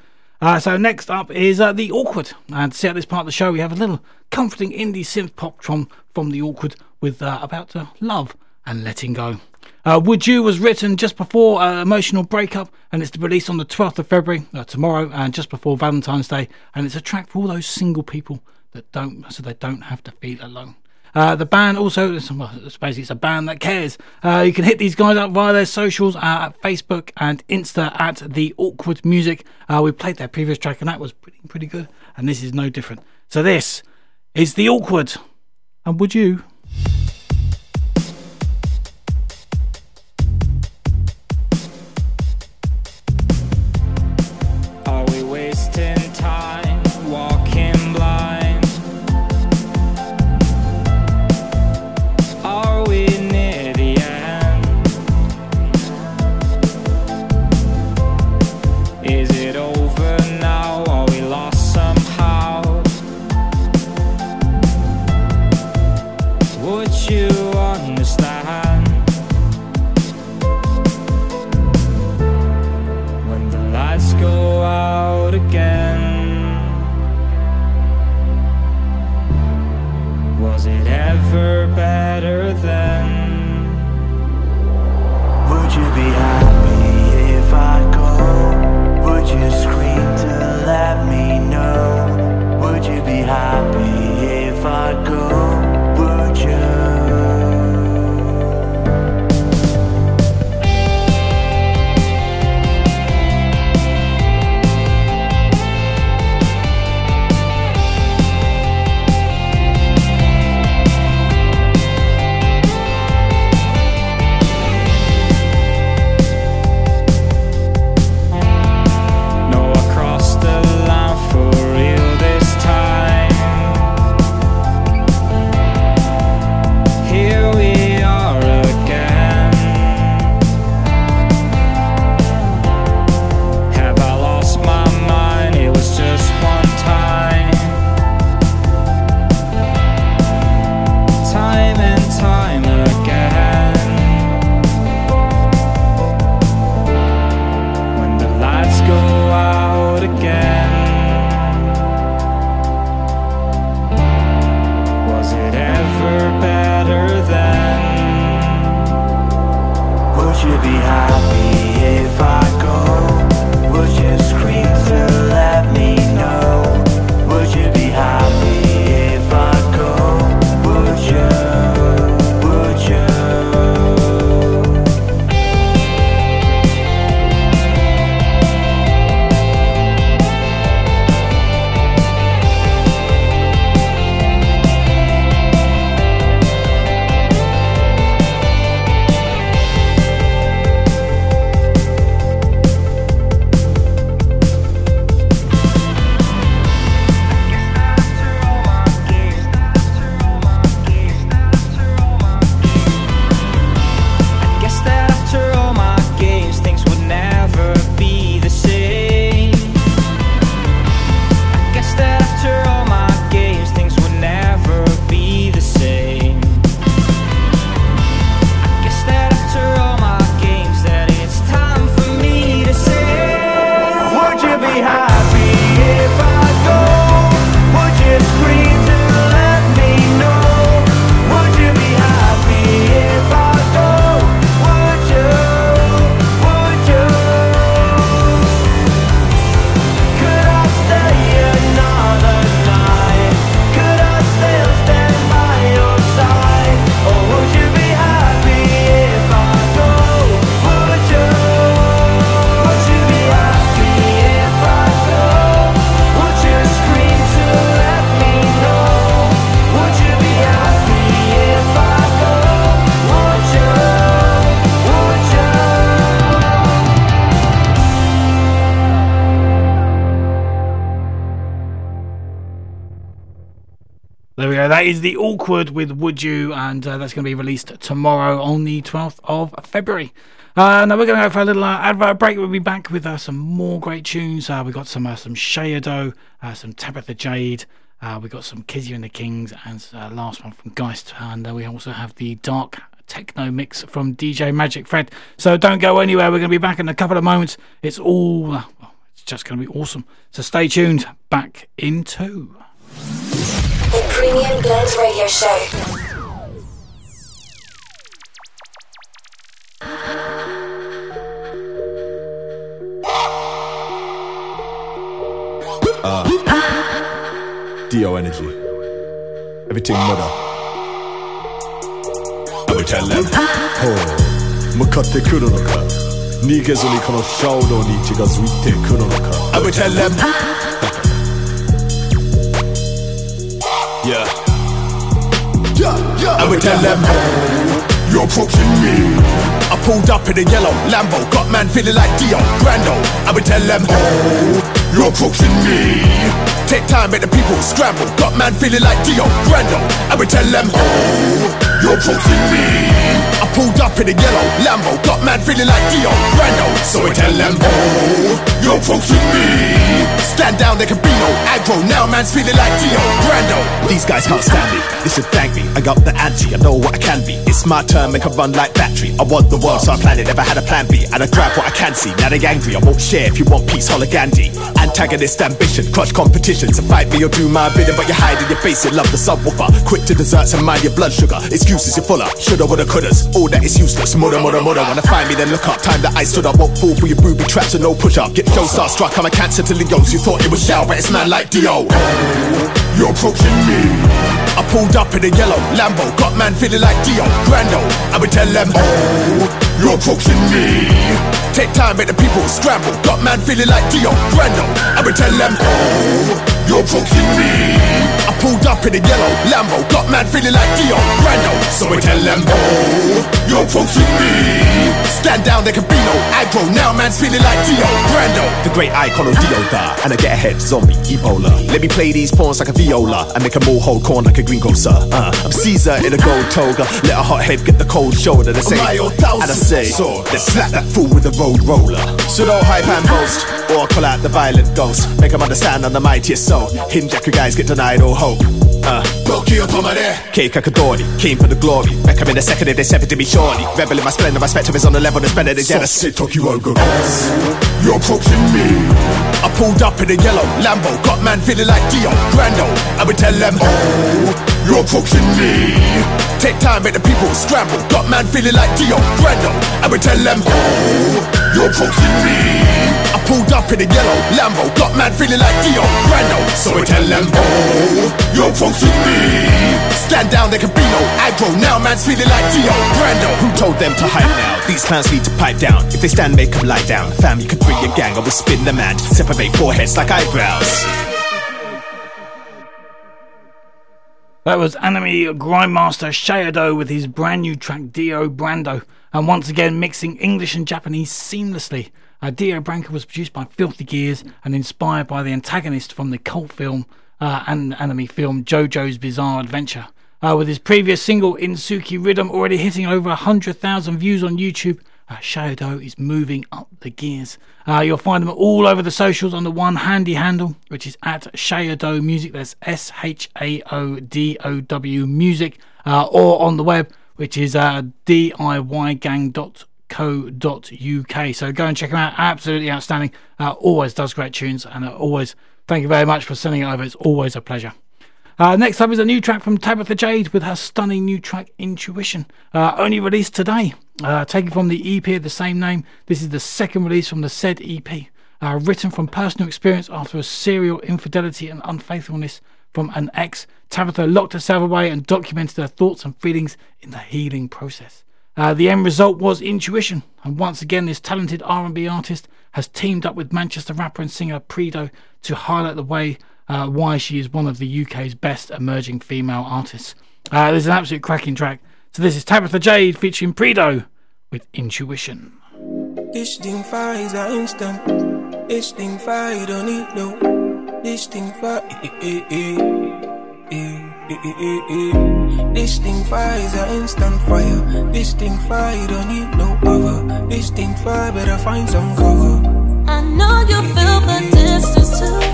Uh, so next up is uh, The Awkward, and to see out this part of the show we have a little comforting indie synth pop from from The Awkward with uh, About uh, Love and Letting Go. Uh, Would You was written just before uh, Emotional Breakup, and it's released on the twelfth of February, uh, tomorrow, and just before Valentine's Day, and it's a track for all those single people that don't, so they don't have to feel alone. Uh, the band also, well, basically it's a band that cares. Uh, you can hit these guys up via their socials uh, at Facebook and Insta at The Awkward Music. Uh, we played their previous track and that was pretty, pretty good, and this is no different. So this is The Awkward and Would You? That is The Awkward with Would You, and uh, that's going to be released tomorrow on the twelfth of February. Uh, now we're going to go for a little uh, advert break. We'll be back with uh, some more great tunes. Uh, we got some uh, some Shao Dow, uh, some Tabitha Jade, uh, we got some Kiziah and the Kings, and uh, last one from Geist, and uh, we also have the dark techno mix from D J Magic Fred. So don't go anywhere. We're going to be back in a couple of moments. It's all uh, well, It's just going to be awesome. So stay tuned. Back in two. The Premium Blend Radio Show. Uh, Dio energy. Everything mother. I will tell them. Oh, Makate Kuronoka. Nigezu ni kono shoudo ni chigazu ite Kuronoka. I will tell them. Yeah. Yeah, yeah. I will tell them. You're approaching me. I pulled up in a yellow Lambo. Got man feeling like Dio Brando. I will tell them. Oh. You're approaching me. Take time, make the people scramble. Got man feeling like Dio Brando. I would tell them, oh, you're approaching me. I pulled up in a yellow Lambo. Got man feeling like Dio Brando. So I tell them, oh, you're approaching me. Stand down, there can be no aggro. Now man's feeling like Dio Brando. These guys can't stand me. They should thank me. I got the ante. I know what I can be. It's my turn, make a run like battery. I want the world, so I planned it. Never had a plan B. And I grab what I can see. Now they're angry. I won't share if you want peace. Holla Gandhi. Antagonist ambition, crush competition. To fight me or do my bidding, but you're hiding your face. You love the subwoofer, quick to desserts and mind your blood sugar. Excuses you're fuller, shoulda, woulda, couldas. All that is useless, mudda, mudda, mudda. Wanna find me then look up, time that I stood up. Won't fall for your booby traps and no push up. Get Joe starstruck, I'm a cancer to Leos. You thought it was Shao, but it's man like Dio. Oh, you're approaching me. I pulled up in a yellow Lambo. Got man feeling like Dio Brando. I would tell them, oh, you're approaching me. Take time, make the people scramble. Got man feeling like Dio Brando. I would tell them, oh, you're approaching me. I pulled up in a yellow Lambo. Got man feeling like Dio Brando. So I tell them, oh, you're approaching me. Stand down, there can be no aggro. Now man's feeling like Dio Brando. The great icon of Dio Da. And I get ahead, zombie, Ebola. Let me play these pawns like a viola. And make a more whole corn like a greengrocer. uh, I'm Caesar in a gold toga. Let a hot head get the cold shoulder. They say, and I say, then slap that fool with a road roller. So don't hype and boast, or call out the violent ghost. Make them understand I'm the mightiest soul. Him Jack, you guys get denied all hope. Uh, Cake Kakadori, came for the glory. Make them in a second if they step into me surely. Rebel in my splendor, my spectrum is on the level that's better than jealousy. Oh, you're approaching me. I pulled up in a yellow Lambo. Got man feeling like Dio Brando. I would tell them, oh, you're approaching me. Take time, make the people scramble. Got man feeling like Dio Brando. I would tell them, oh, you're approaching me. I pulled up in a yellow Lambo. Got man feeling like Dio Brando. So I tell them, oh, you're approaching me. Stand down, there can be no aggro. Now man's feeling like Dio Brando. Who told them to hype now? These fans need to pipe down. If they stand, make them lie down. Fam, you could bring your gang. I will spin them and separate foreheads like eyebrows. That was anime grindmaster Shao Dow with his brand new track Dio Brando, and once again mixing English and Japanese seamlessly. Uh, Dio Brando was produced by Filthy Gears and inspired by the antagonist from the cult film uh, and anime film JoJo's Bizarre Adventure. Uh, with his previous single Insuki Rhythm already hitting over one hundred thousand views on YouTube, uh, Shao Dow is moving up the gears. Uh, you'll find them all over the socials on the one handy handle, which is at Shao Dow Music. That's S H A O D O W Music, uh, or on the web, which is uh, D I Y gang dot co dot U K. So go and check them out. Absolutely outstanding. Uh, always does great tunes, and uh, always thank you very much for sending it over. It's always a pleasure. Uh, next up is a new track from Tabitha Jade with her stunning new track Intuition, uh, only released today. Uh, taken from the E P of the same name, this is the second release from the said E P. Uh, written from personal experience after a serial infidelity and unfaithfulness from an ex, Tabitha locked herself away and documented her thoughts and feelings in the healing process. Uh, the end result was Intuition, and once again this talented R and B artist has teamed up with Manchester rapper and singer Predo to highlight the way Uh, why she is one of the U K's best emerging female artists. Uh, this is an absolute cracking track. So this is Tabitha Jade featuring Predo with Intuition. This thing fire is an instant. This thing fire you don't need no. This thing fire eh, eh, eh, eh, eh, eh, eh, eh. This thing fire is an instant fire. This thing fire you don't need no power. This thing fire better find some cover. I know you eh, feel eh, the eh, distance too.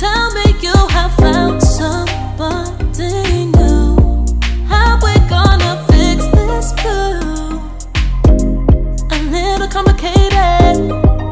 Tell me you have found somebody new. How we gonna fix this blue? A little complicated.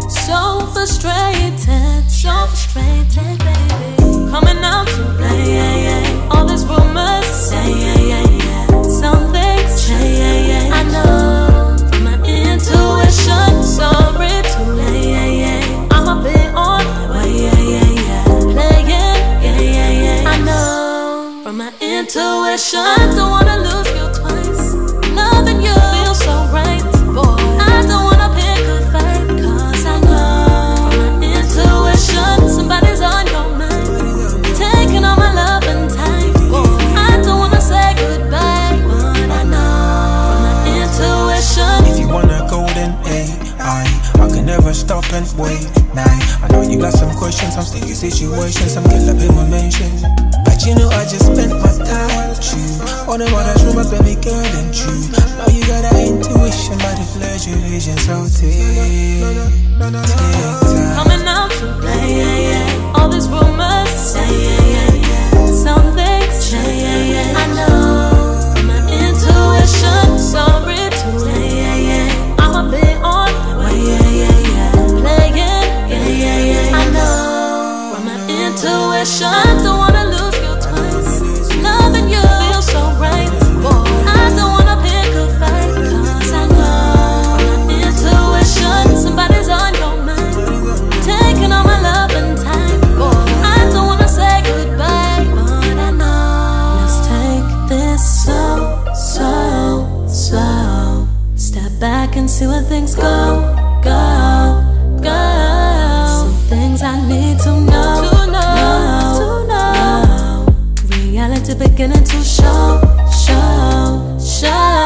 obsession. Don't wanna lose you twice. Loving you feels so right, boy. I don't wanna pick a fight, cause I know my intuition. Somebody's on your mind, taking all my love and time, boy. I don't wanna say goodbye, but I know my intuition. If you wanna go, then hey, I, I can never stop and wait. Nah, I know you got some questions, some sticky situations, some killer pay my mentions. You know I just spent my time with you. All them other rumors, baby girl, and true. Now you got that intuition, but it's pleasure vision, so take, take time. Coming out tonight, all these rumors, say yeah, yeah, yeah. Some things, yeah, yeah, yeah. I know my intuition, sorry to yeah, yeah, yeah. I'm a bit on the way, yeah, yeah, yeah. Playing, yeah, yeah, yeah. I know my intuition, don't wanna lose. See where things go, go, go. Some things I need to know, to know, know, to know, know. Reality beginning to show, show, show.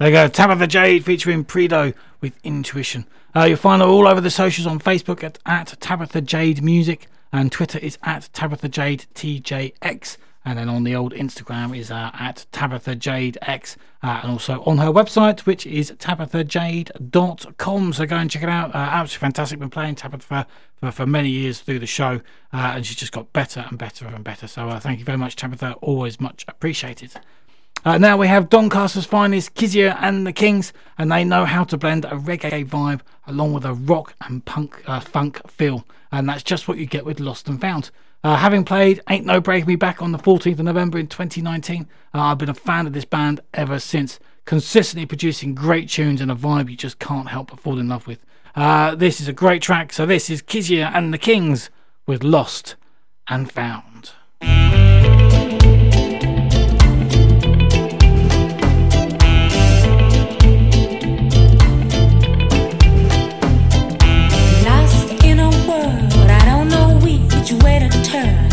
There you go, Tabitha Jade featuring Predo with Intuition. Uh, you'll find her all over the socials on Facebook at, at Tabitha Jade Music, and Twitter is at Tabitha Jade T J X, and then on the old Instagram is uh, at Tabitha Jade X, uh, and also on her website, which is tabitha jade dot com. So go and check it out. Uh, absolutely fantastic. Been playing Tabitha for, for many years through the show, uh, and she's just got better and better and better. So uh, thank you very much, Tabitha. Always much appreciated. Uh, now we have Doncaster's finest Kiziah and the Kings, and they know how to blend a reggae vibe along with a rock and punk uh, funk feel, and that's just what you get with Lost and Found. Uh, having played Ain't No Breaking Me Back on the fourteenth of November in twenty nineteen, uh, I've been a fan of this band ever since, consistently producing great tunes and a vibe you just can't help but fall in love with. Uh, this is a great track, so this is Kiziah and the Kings with Lost and Found. Way to turn,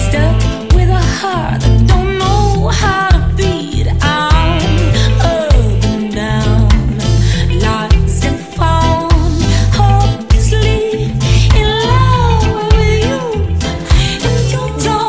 stuck with a heart that don't know how to beat. I'm up and down, lost and found, hopelessly in love with you, and you don't.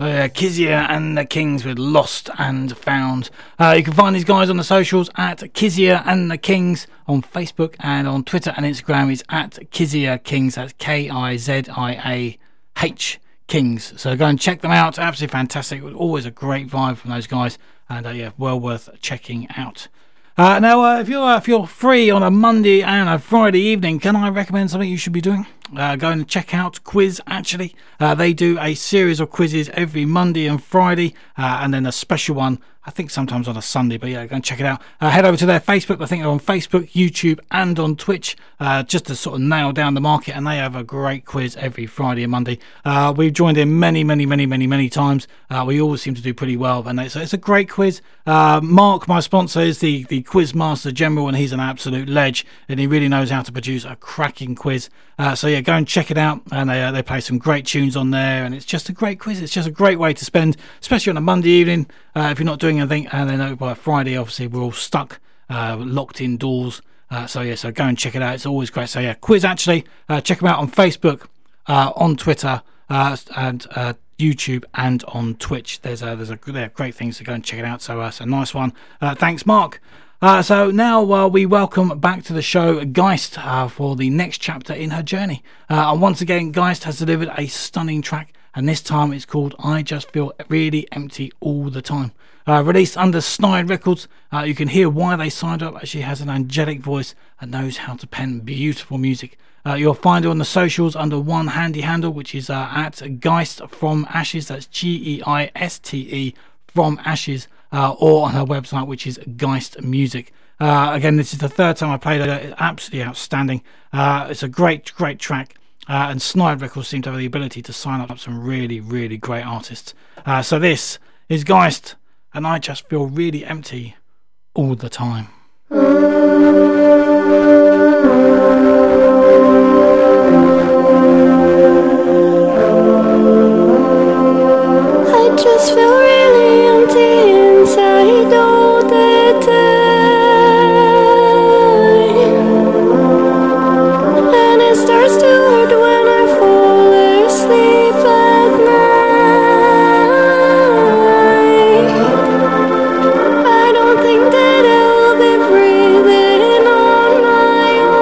Uh, Kiziah and the Kings with Lost and Found. Uh, you can find these guys on the socials at Kiziah and the Kings on Facebook, and on Twitter and Instagram is at Kiziah Kings. That's K I Z I A H Kings. So go and check them out. Absolutely fantastic. Always a great vibe from those guys, and uh, yeah, well worth checking out. Uh, now, uh, if you're uh, if you're free on a Monday and a Friday evening, can I recommend something you should be doing? Uh, go and check out Quiz Actually. Uh, they do a series of quizzes every Monday and Friday, uh, and then a special one, I think sometimes on a Sunday, but yeah, go and check it out. Uh, head over to their Facebook. I think they're on Facebook, YouTube, and on Twitch, uh, just to sort of nail down the market, and they have a great quiz every Friday and Monday. Uh, we've joined in many, many, many, many, many times. Uh, we always seem to do pretty well, and it's, it's a great quiz. Uh, Mark, my sponsor, is the, the Quiz Master General, and he's an absolute ledge, and he really knows how to produce a cracking quiz. Uh, so yeah, go and check it out, and they, uh, they play some great tunes on there, and it's just a great quiz. It's just a great way to spend, especially on a Monday evening, uh, if you're not doing anything, and then by Friday obviously we're all stuck uh, locked indoors, uh, so yeah so go and check it out. It's always great. So yeah, Quiz Actually, uh, check them out on Facebook, uh, on Twitter, uh, and uh, YouTube, and on Twitch. There's a, there's a there are great things to go and check it out. So uh, so nice one. Uh, thanks, Mark. Uh, so now uh, we welcome back to the show Geist uh, for the next chapter in her journey, uh, and once again Geist has delivered a stunning track, and this time it's called I Just Feel Really Empty All The Time. Uh, released under Snide Records, uh, you can hear why they signed up, as she has an angelic voice and knows how to pen beautiful music. Uh, you'll find her on the socials under one handy handle, which is uh, at Geist From Ashes, that's G E I S T E From Ashes, uh, or on her website, which is Geist Music. Uh, again, this is the third time I played her. It's absolutely outstanding. Uh, it's a great, great track. Uh, and Snide Records seem to have the ability to sign up some really, really great artists. Uh, so this is Geist, and I Just Feel Really Empty All The Time. I just feel really empty inside all the time, and it starts to hurt when I fall asleep at night. I don't think that I'll be breathing on my own.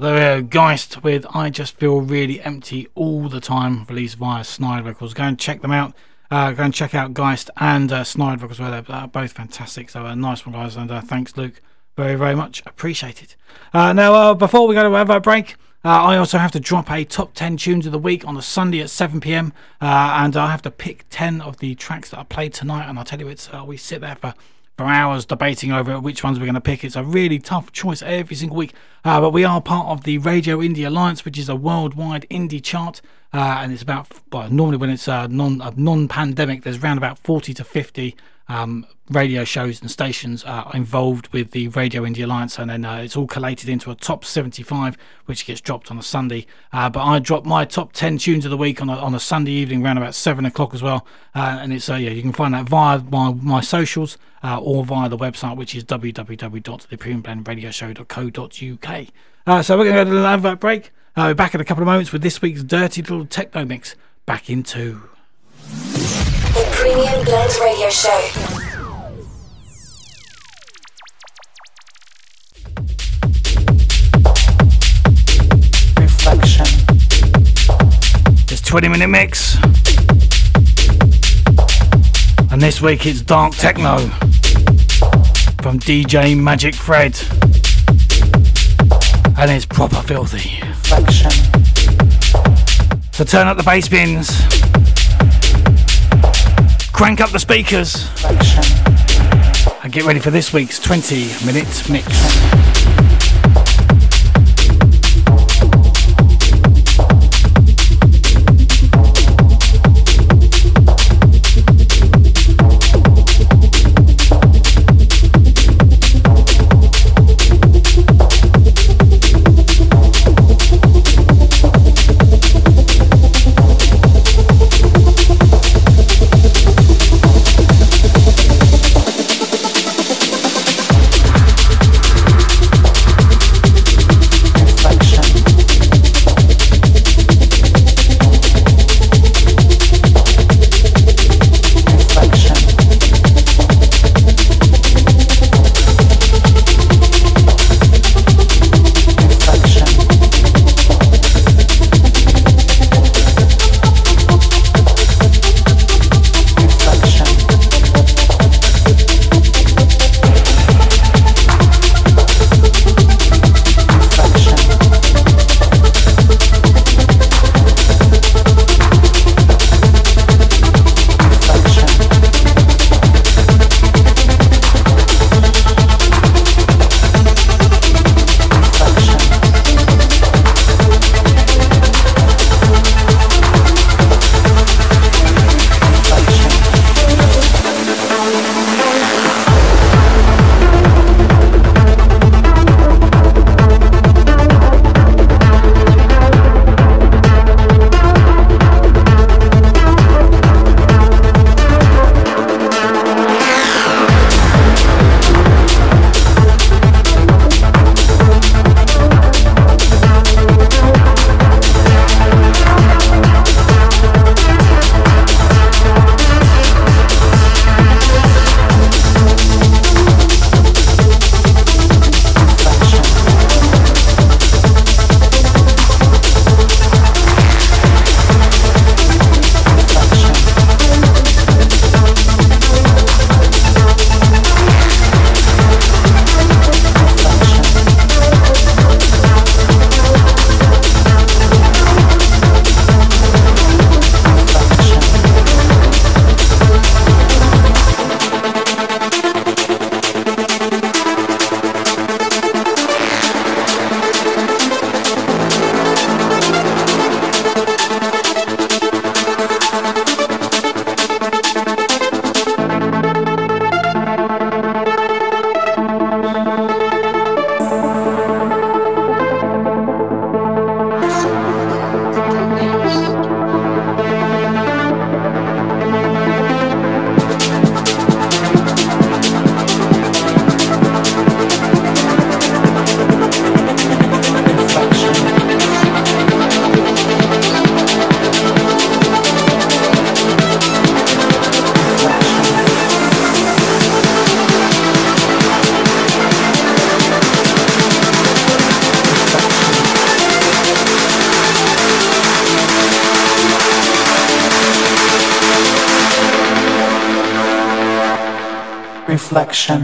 The Geist with I Just Feel Really Empty All The Time, released via Snide Records. Go and check them out. Uh, go and check out Geist and uh, Snide Records, where they're uh, both fantastic. So a uh, nice one, guys, and uh, thanks, Luke, very, very much appreciated. Uh, now, uh, before we go to have our break, uh, I also have to drop a top ten tunes of the week on a Sunday at seven p m, uh, and I have to pick ten of the tracks that I played tonight, and I tell you, it's uh, we sit there for for hours debating over which ones we're going to pick. It's a really tough choice every single week, uh, but we are part of the Radio Indie Alliance, which is a worldwide indie chart, uh, and it's about, well, normally when it's uh, non, a non-pandemic, there's around about forty to fifty um, radio shows and stations uh, involved with the Radio Indie Alliance, and then uh, it's all collated into a top seventy-five, which gets dropped on a Sunday. Uh, but I drop my top ten tunes of the week on a, on a Sunday evening around about seven o'clock as well, uh, and it's uh, yeah, you can find that via my, my socials, Uh, or via the website, which is w w w dot the premium blend radio show dot co dot u k. Uh, so we're going to go to the advert break. Uh, we're back in a couple of moments with this week's dirty little techno mix. Back in two. The Premium Blend Radio Show. Reflection. This twenty minute mix. And this week it's dark techno from D J Magic Fred, and it's proper filthy. Reflection. So turn up the bass bins, crank up the speakers, Reflection. And get ready for this week's twenty minute mix. reflection.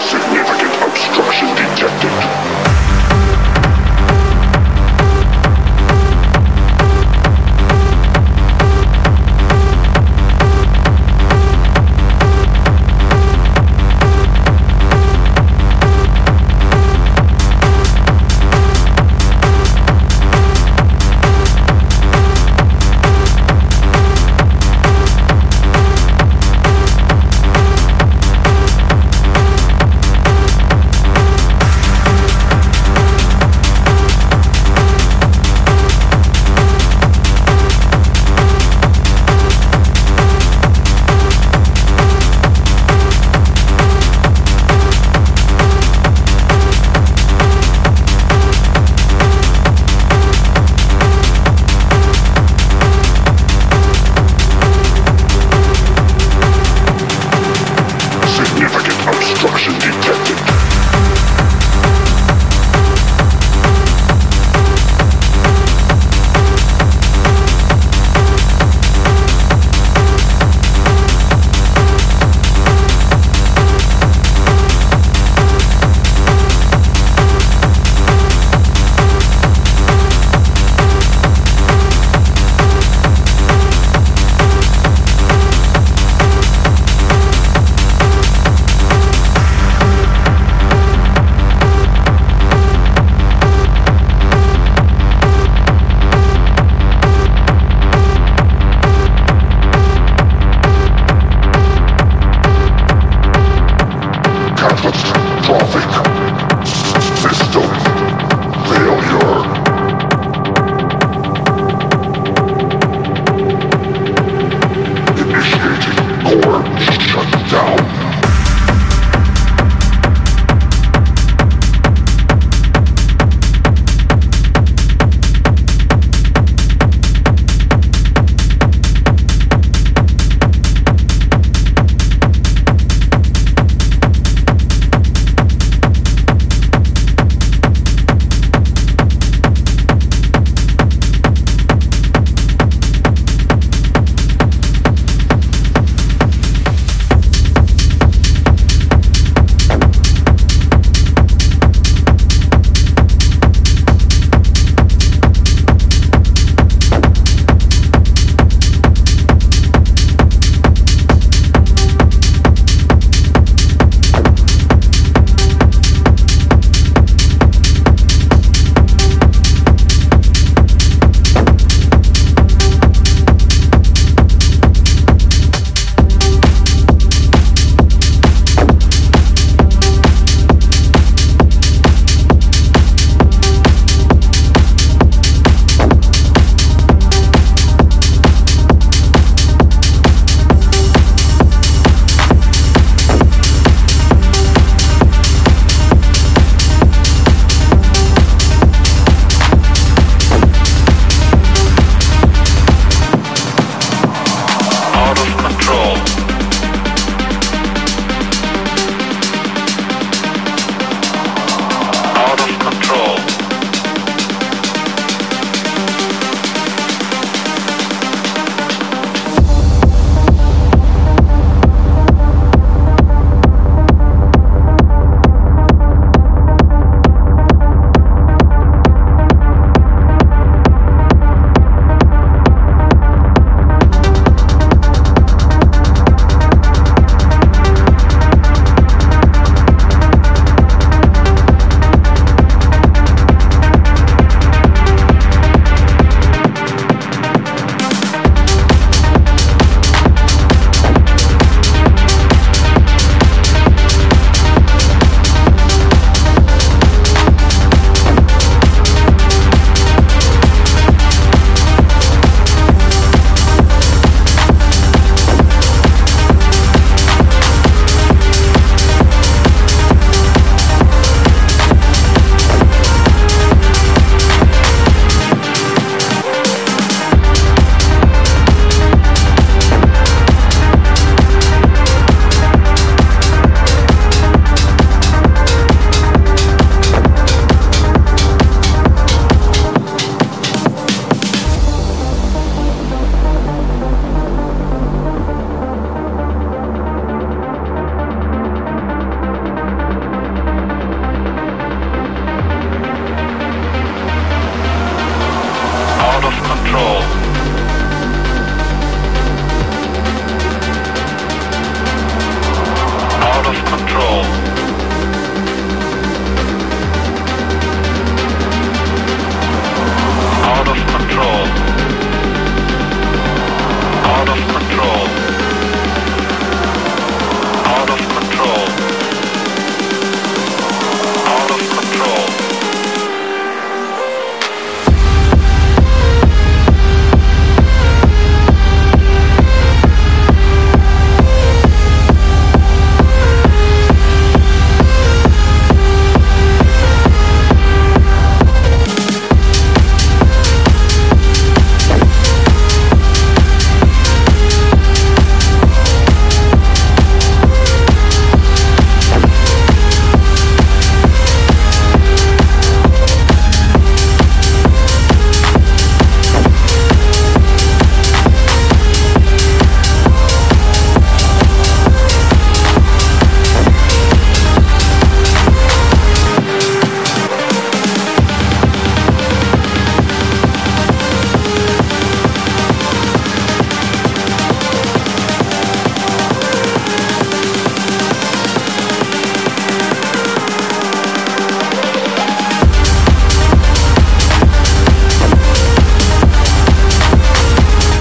Significant obstruction control. Out of control. Out of control. Out of control. Out of control. Out of control.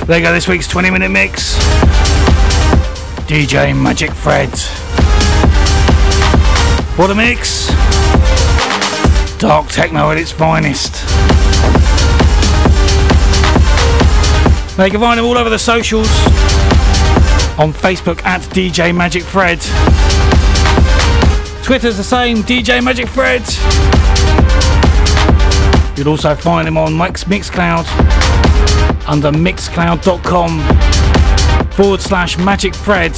There you go, this week's twenty minute mix. D J Magic Fred. What a mix! Dark techno at its finest. Now you can find him all over the socials. On Facebook at D J Magic Fred. Twitter's the same, D J Magic Fred. You'll also find him on Mike's Mixcloud. Under mixcloud.com forward slash magic fred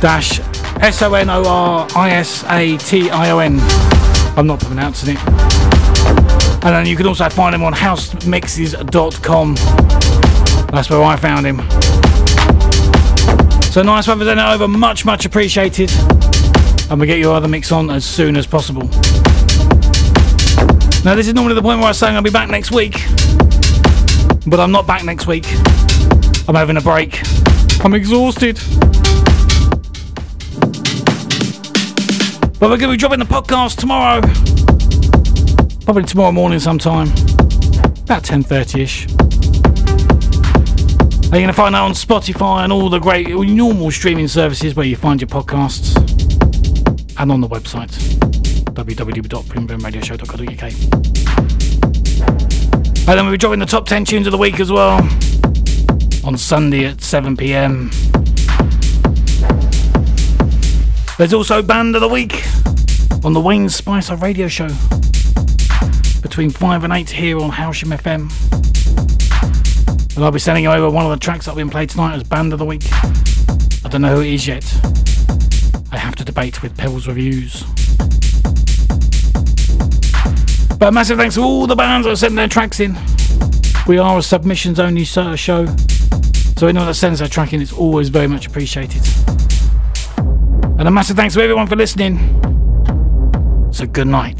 dash S O N O R I S A T I O N. I'm not pronouncing it. And then you can also find him on house mixes dot com. That's where I found him. So nice one for sending it over, much, much appreciated. And we'll get your other mix on as soon as possible. Now this is normally the point where I say I'll be back next week. But I'm not back next week. I'm having a break. I'm exhausted. But we're going to be dropping the podcast tomorrow. Probably tomorrow morning sometime. About ten thirty-ish. And you're going to find that on Spotify and all the great normal streaming services where you find your podcasts. And on the website. w w w dot premium blend radio show dot co dot u k. And then we'll be dropping the top ten tunes of the week as well on Sunday at seven p m. There's also Band of the Week on the Wayne Spicer radio show between five and eight here on Hailsham F M. And I'll be sending over one of the tracks that we've been played tonight as Band of the Week. I don't know who it is yet. I have to debate with Pebbles Reviews. But massive thanks to all the bands that are sending their tracks in. We are a submissions only sort of show, so anyone that sends their track in, it's always very much appreciated. And a massive thanks to everyone for listening. So good night.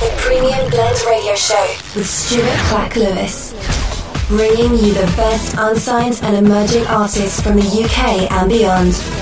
The Premium Blend Radio Show with Stuart Clack Lewis, bringing you the best unsigned and emerging artists from the U K and beyond.